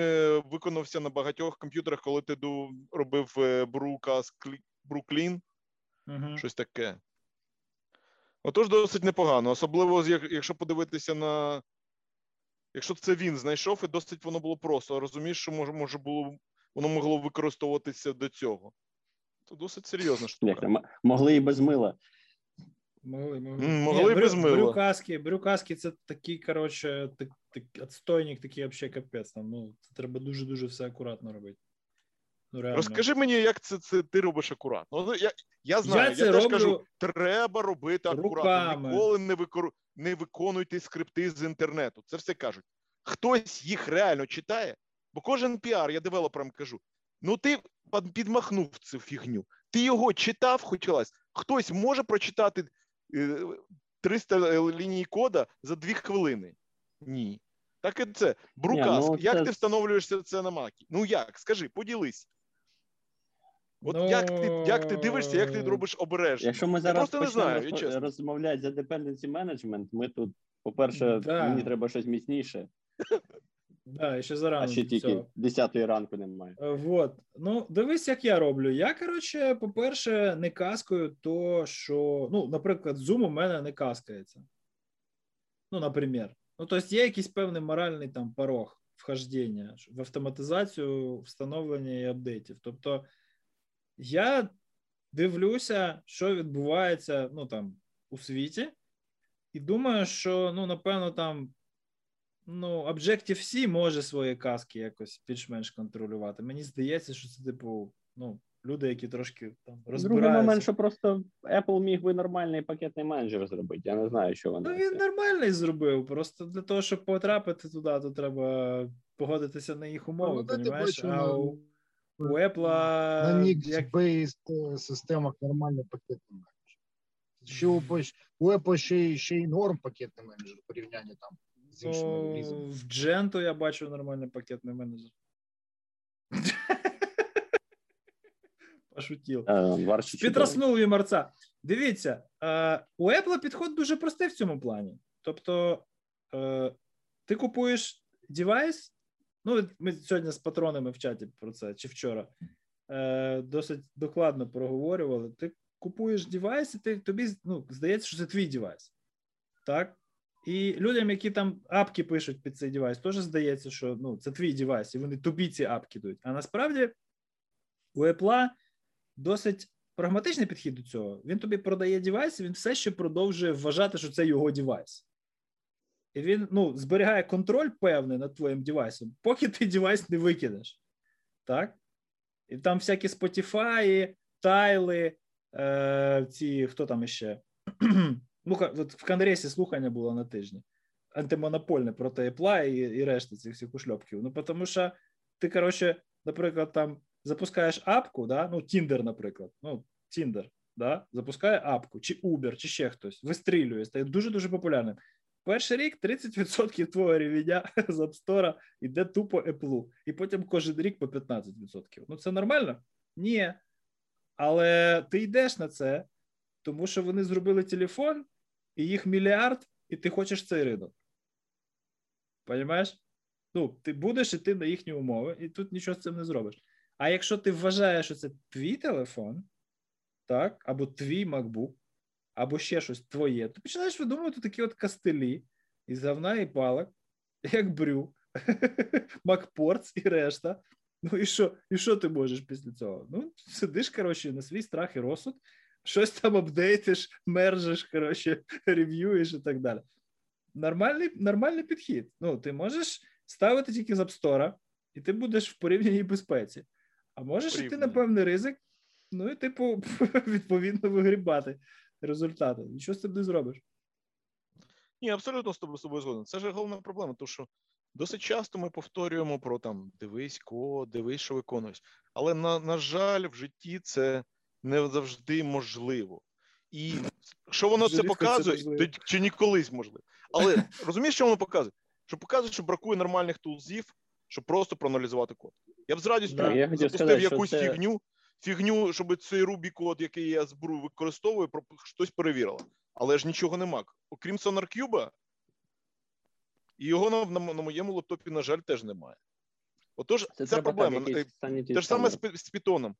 виконався на багатьох комп'ютерах, коли ти робив Бруклін. Щось таке. Отож, досить непогано. Особливо, якщо подивитися на... Якщо це він знайшов, і досить воно було просто. Розумієш, що може було... Воно могло використовуватися до цього. Це досить серйозна штука. Могли і без мила. Могли і без мила. Брюкаски – це такий, коротше, відстойник, такий взагалі капець. Там, ну, це треба дуже-дуже все акуратно робити. Ну, розкажи мені, як це ти робиш акуратно. Ну, я знаю, я теж кажу, треба робити акуратно. Ніколи не виконуйте скрипти з інтернету. Це все кажуть. Хтось їх реально читає? Бо кожен піар, я девелоперам кажу, ну ти підмахнув цю фігню, ти його читав, хотілось, хтось може прочитати 300 ліній кода за 2 хвилини? Ні. Так і це. Брукаск, ти встановлюєшся це на макі? Ну як? Скажи, поділись. От як ти дивишся, як ти робиш обережно? Якщо ми зараз почнемо розмовляти за dependency management, ми тут, по-перше, мені треба щось міцніше. Да, ще зарано. А ще тільки 10-ї ранку немає. Вот. Ну, дивись, як я роблю. Я, коротше, по-перше, не каскаю то, що... Ну, наприклад, Zoom у мене не каскається. Ну, наприклад. Ну, тобто є якийсь певний моральний там порог вхождення в автоматизацію, встановлення і апдейтів. Тобто, я дивлюся, що відбувається, ну, там, у світі, і думаю, що, ну, напевно, там... Ну, Objective-C може свої каски якось більш-менш контролювати. Мені здається, що це, типу, ну, люди, які трошки там розбираються. Другий момент, що просто Apple міг би нормальний пакетний менеджер зробити. Я не знаю, що вони... Ну, він нормальний зробив. Просто для того, щоб потрапити туди, то треба погодитися на їх умови, розумієш? А у Apple... На Nix-based системах нормальний пакетний менеджер. У Apple ще й норм пакетний менеджер в порівнянні там. В Дженту я бачу нормальний пакетний менеджер. Пошутів. Підроснув їм арца. Дивіться, у Apple підход дуже простий в цьому плані. Тобто, ти купуєш девайс, ну, ми сьогодні з патронами в чаті про це, чи вчора, досить докладно проговорювали. Ти купуєш девайс, і тобі, ну, здається, що це твій девайс. Так? І людям, які там апки пишуть під цей девайс, теж здається, що ну, це твій девайс, і вони тобі ці апки дають. А насправді у Apple досить прагматичний підхід до цього. Він тобі продає девайс, він все ще продовжує вважати, що це його девайс. І він ну, зберігає контроль певний над твоїм девайсом, поки ти девайс не викидеш. Так? І там всякі Spotify, Тайли, ці, хто там іще? Ну, от в Конгресі слухання було на тижні. Антимонопольне проти Apple і решта цих всіх ушльопків. Ну, тому що ти, коротше, наприклад, там запускаєш апку, да? Ну, Tinder, наприклад. Ну, Tinder, да? Запускає апку, чи Uber, чи ще хтось. Вистрілює, стає дуже-дуже популярним. Перший рік 30% твого рівня з App Store йде тупо Apple. І потім кожен рік по 15%. Ну, це нормально? Ні. Але ти йдеш на це, тому що вони зробили телефон, і їх мільярд, і ти хочеш цей ринок. Понімаєш? Ну, ти будеш іти на їхні умови, і тут нічого з цим не зробиш. А якщо ти вважаєш, що це твій телефон, так, або твій MacBook, або ще щось твоє, ти починаєш видумувати такі от кастелі із говна і палок, як брю, макпорц і решта. Ну і що ти можеш після цього? Ну, сидиш, коротше, на свій страх і розсуд, щось там апдейтиш, мержиш, коротше, рев'юєш і так далі. Нормальний підхід. Ну, ти можеш ставити тільки з App Store, і ти будеш в порівняній безпеці. А можеш йти на певний ризик, ну і типу відповідно вигрібати результати. І що з цим не зробиш? Ні, абсолютно з тобою згоден. Це ж головна проблема, тому що досить часто ми повторюємо про там дивись, дивись, що виконуєш. Але, на жаль, в житті це не завжди можливо. І що воно це показує, це чи ніколись можливо. Але розумієш, що воно показує? Що показує, що бракує нормальних тулзів, щоб просто проаналізувати код. Я б з радістю запустив якусь фігню, щоб цей Ruby-код, який я зберу, використовую, щось перевірило. Але ж нічого нема. Окрім SonarCube, і його на моєму лаптопі, на жаль, теж немає. Отож, це проблема. Те ж саме з Python.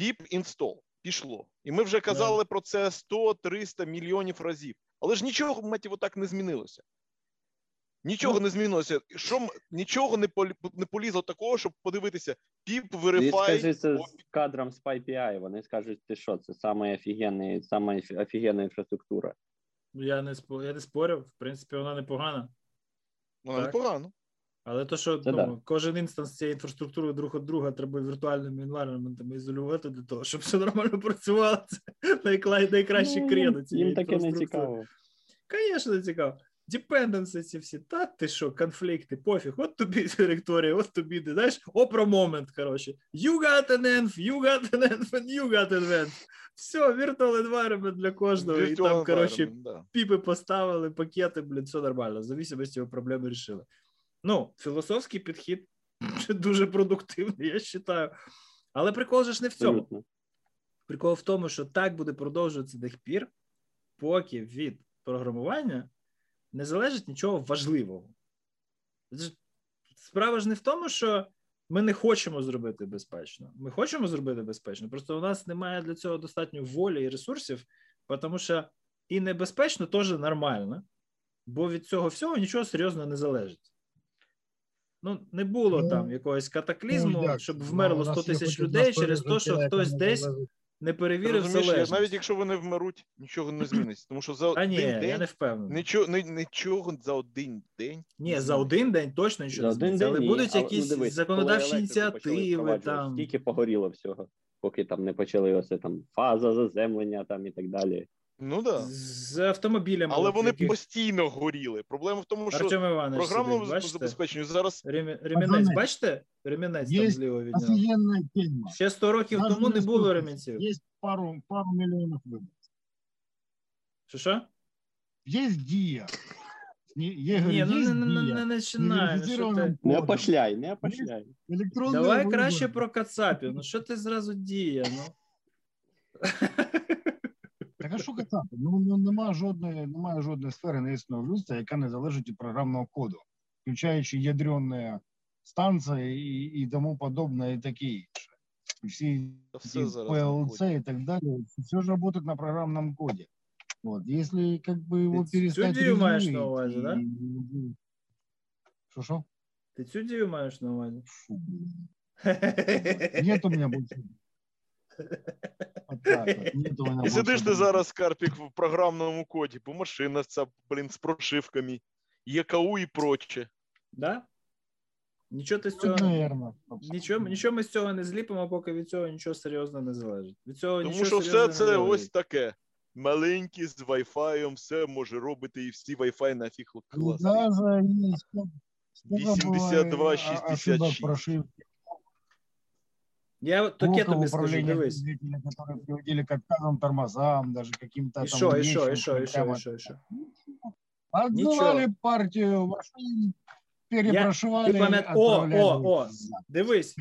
Pip install. Пішло. І ми вже казали про це 100-300 мільйонів разів. Але ж нічого, мать його, так не змінилося. Нічого не змінилося. Що, нічого не полізло такого, щоб подивитися. Піп, верифай. Скажи це з кадром з PyPI. Вони скажуть, ти що, це саме офігенна інфраструктура. Я не спорив. В принципі, вона непогана. Вона непогана. Але то, що кожен інстанс цієї інфраструктури друг від друга треба віртуальними інвайронментами ізолювати для того, щоб все нормально працювало. Це найкращі кредо цієї інфраструктури. Їм таке не цікаво. Звісно, не цікаво. Dependency ці всі, та ти що, конфлікти, пофіг, от тобі директорія, от тобі, ти знаєш, опра момент, коротше. You got an env, you got an env, and you got an env. Все, virtual environment для кожного, і там, коротше, піпи поставили, пакети, блін, все нормально, в зависимості від проблеми рішили. Ну, філософський підхід дуже продуктивний, я вважаю. Але прикол же ж не в цьому. Прикол в тому, що так буде продовжуватися до тих пір, поки від програмування не залежить нічого важливого. Справа ж не в тому, що ми не хочемо зробити безпечно. Ми хочемо зробити безпечно, просто у нас немає для цього достатньо волі і ресурсів, тому що і небезпечно теж нормально, бо від цього всього нічого серйозно не залежить. Ну, не було там якогось катаклізму, щоб вмерло 100 тисяч людей через те, що хтось десь не перевірив залежність. Навіть якщо вони вмеруть, нічого не зміниться. Тому що за один день точно нічого не зміниться. Але будуть якісь законодавчі ініціативи. Скільки погоріло всього, поки там не почалася фаза заземлення там, і так далі. Ну да. З автомобілями. Але вони постійно горіли. Проблема в тому, що програмне забезпечення зараз... Ремінець, бачите? Ремінець там зліво від нього. Ще 100 років тому не було ремінців. Є пару мільйонів виборців. Що? Є дія. Не починай. Не опошляй, не опошляй. Давай краще про кацапів. Ну що ти зразу дія? Так а що казати? Ну, немає жодної сфери, не існує в людстві, яка не залежить від програмного коду, включаючи ядерні станції і тому подобне, і таке інше. Всі ПЛЦ і так далі, все ж працює на програмному коді. Вот, если как бы его перестать... Ты цюдзю маешь на увазе, да? Шо-шо? Ты цюдзю маешь на увазе? Нет у меня больше. І сидиш ти зараз, Карпік, в програмному коді, бо машина ця, блін, з прошивками, ЄКУ і проче. Да? Нічого ти з цього... Нічого ми з цього не зліпимо, поки від цього нічого серйозно не залежить. Від цього тому що все це ось таке. Маленькі з Wi-Fi, все може робити і всі Wi-Fi нафіг класти. 82-66. Я вот так я тебе скажу, дивись. Которые приводили к отказам, тормозам, даже каким-то там... Еще. Отдували партию, машину перепрошивали. Дивись,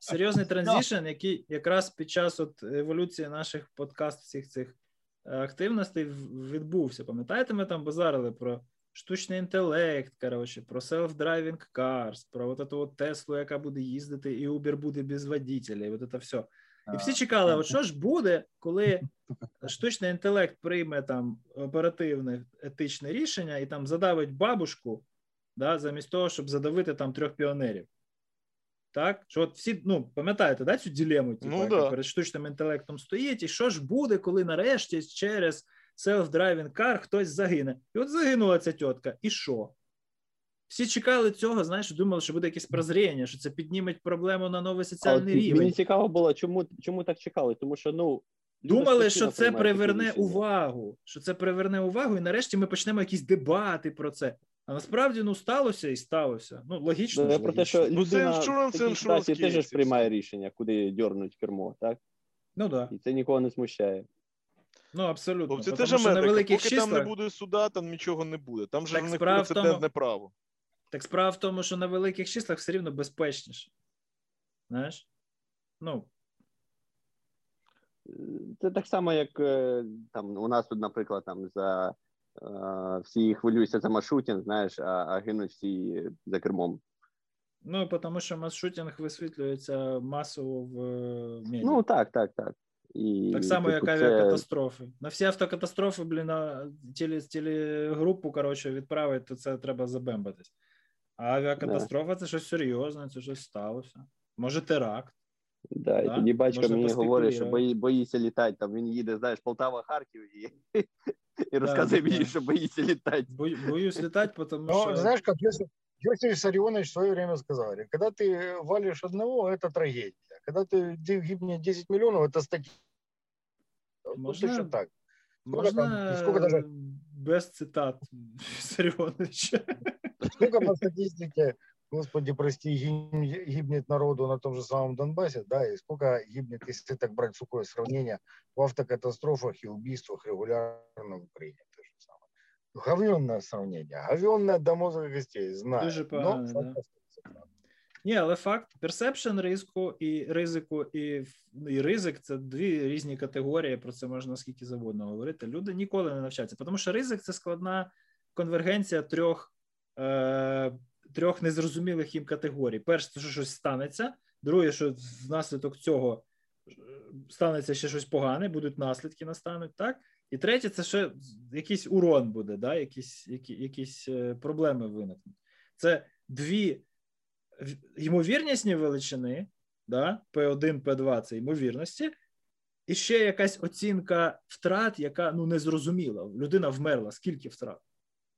серйозний транзішн, який якраз під час от еволюції наших подкаст всіх цих активностей відбувся. Пам'ятаєте, ми там базарили про штучний інтелект, коротше, про self-driving cars, про вот эту вот Теслу, яка буде їздити, і Uber буде без водителя, і вот это все. І всі чекали, от що ж буде, коли штучний інтелект прийме там оперативне етичне рішення і там задавить бабушку, да, замість того, щоб задавити там 3 піонерів. Так? Що от всі, ну, пам'ятаєте, да, цю дилему, типу, ну, да, перед штучним інтелектом стоїть, і що ж буде, коли нарешті через self-driving car хтось загине. І от загинула ця тітка. І що? Всі чекали цього, знаєш, думали, що буде якесь прозріння, що це підніметь проблему на новий соціальний рівень. Мені цікаво було, чому так чекали, тому що, ну, думали, що це приверне увагу, і нарешті ми почнемо якісь дебати про це. А насправді, ну, сталося і сталося. Ну, логічно. Про те, що людина в такій статі теж ж приймає рішення, куди дьорнуть кермо, так? Ну, да. І це нікого не смущає. Ну, абсолютно. Це теж америка. Поки числах... там не буде суда, там нічого не буде. Там же в них прецедентне право. Так справа в тому, що на великих числах все рівно безпечніше. Знаєш? Ну. Це так само, як там, у нас тут, наприклад, там, за всі хвилюються за маршрутінг, знаєш, а гинуть всі за кермом. Ну, тому що маршрутінг висвітлюється масово в медіа. Ну, так. І так само, як авіакатастрофи. На всі автокатастрофи, блін, на телегрупу, коротше, відправити, то це треба забембатись. А авіакатастрофа – це щось серйозне, це щось сталося. Може, теракт. Да, і тоді батько мені говорить, що боїться літати. Там він їде, знаєш, Полтава-Харків і розказує мені, що боїться літати. Боюсь літати, тому що... Ну, знаєш, як Юрий Сарионович в свое время сказал, когда ты валишь одного, это трагедия. Когда ты гибнешь 10 миллионов, это статистика. Можно так. Сколько даже... без цитат Сарионовича. Сколько по статистике, господи, прости, гибнет народу на том же самом Донбассе, да, и сколько гибнет, если так брать сухое сравнение, в автокатастрофах и убийствах регулярно в Украине. Говенне сравнення, говенне до мозга гостей, знаю. Дуже погано, да. Ні, але факт, персепшн ризику і ризик – це дві різні категорії, про це можна скільки завгодно говорити. Люди ніколи не навчаться, тому що ризик – це складна конвергенція трьох незрозумілих їм категорій. Перше, що щось станеться, друге, що внаслідок цього станеться ще щось погане, будуть наслідки настануть, так? І третє, це ще якийсь урон буде, да? якісь проблеми виникнуть. Це дві ймовірнісні величини, да? P1, P2 – це ймовірності, і ще якась оцінка втрат, яка, ну, незрозуміла. Людина вмерла, скільки втрат?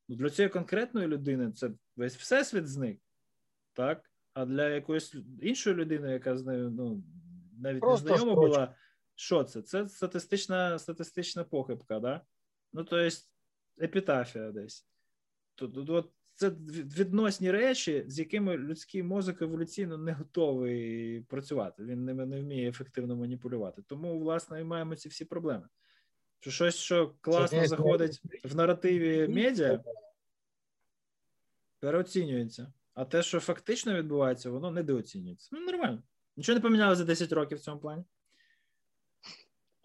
Ну, для цієї конкретної людини це весь всесвіт зник, так? А для якоїсь іншої людини, яка з нею, ну, навіть незнайома була, що це? Це статистична похибка, да? Ну, тобто, епітафія десь. Тут це відносні речі, з якими людський мозок еволюційно не готовий працювати. Він ними не вміє ефективно маніпулювати. Тому, власне, і маємо ці всі проблеми. Що щось, що класно заходить в наративі медіа, переоцінюється. А те, що фактично відбувається, воно недооцінюється. Ну, нормально. Нічого не помінялося за 10 років в цьому плані.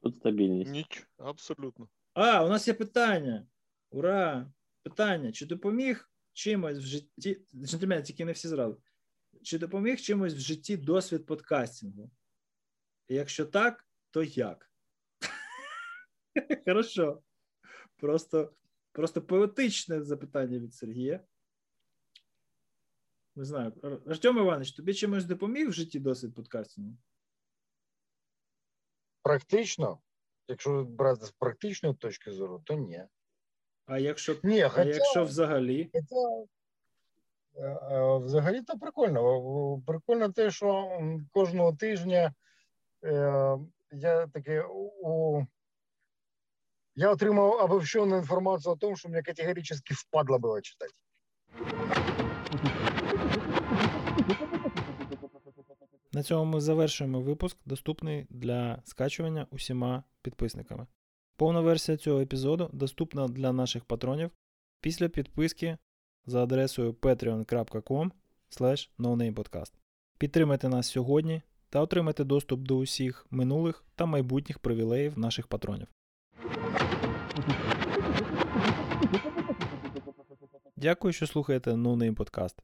Тут стабільність. Ніч, абсолютно. А, у нас є питання. Ура! Питання. Чи допоміг чимось в житті... Джентльмени, тільки не всі зразу. Чи допоміг чимось в житті досвід подкастингу? Якщо так, то як? Хорошо. Просто поетичне запитання від Сергія. Не знаю. Артем Іванович, тобі чимось допоміг в житті досвід подкастингу? Практично. Якщо брати з практичної точки зору, то ні. А якщо, ні, хоча, а якщо взагалі? Взагалі то прикольно. Прикольно те, що кожного тижня я отримав обобщену інформацію о тому, що мені категорично впадло було читати. На цьому ми завершуємо випуск, доступний для скачування усіма підписниками. Повна версія цього епізоду доступна для наших патронів після підписки за адресою patreon.com/nonamepodcast. Підтримайте нас сьогодні та отримайте доступ до усіх минулих та майбутніх привілеїв наших патронів. Дякую, що слухаєте No Name Podcast.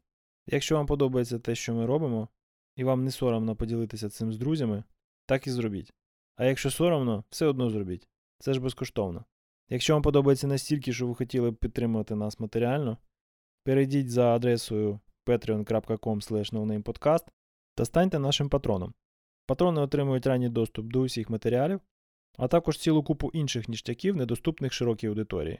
Якщо вам подобається те, що ми робимо, і вам не соромно поділитися цим з друзями, так і зробіть. А якщо соромно, все одно зробіть. Це ж безкоштовно. Якщо вам подобається настільки, що ви хотіли б підтримувати нас матеріально, перейдіть за адресою patreon.com/nonamepodcast та станьте нашим патроном. Патрони отримують ранній доступ до усіх матеріалів, а також цілу купу інших ніштяків, недоступних широкій аудиторії.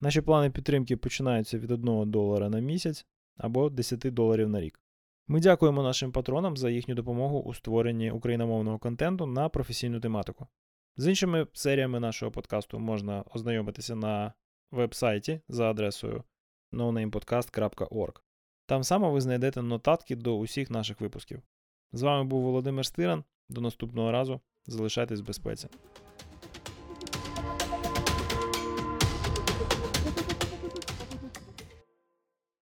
Наші плани підтримки починаються від $1 на місяць або $10 на рік. Ми дякуємо нашим патронам за їхню допомогу у створенні україномовного контенту на професійну тематику. З іншими серіями нашого подкасту можна ознайомитися на веб-сайті за адресою nonamepodcast.org. Там саме ви знайдете нотатки до усіх наших випусків. З вами був Володимир Стиран. До наступного разу. Залишайтесь в безпеці.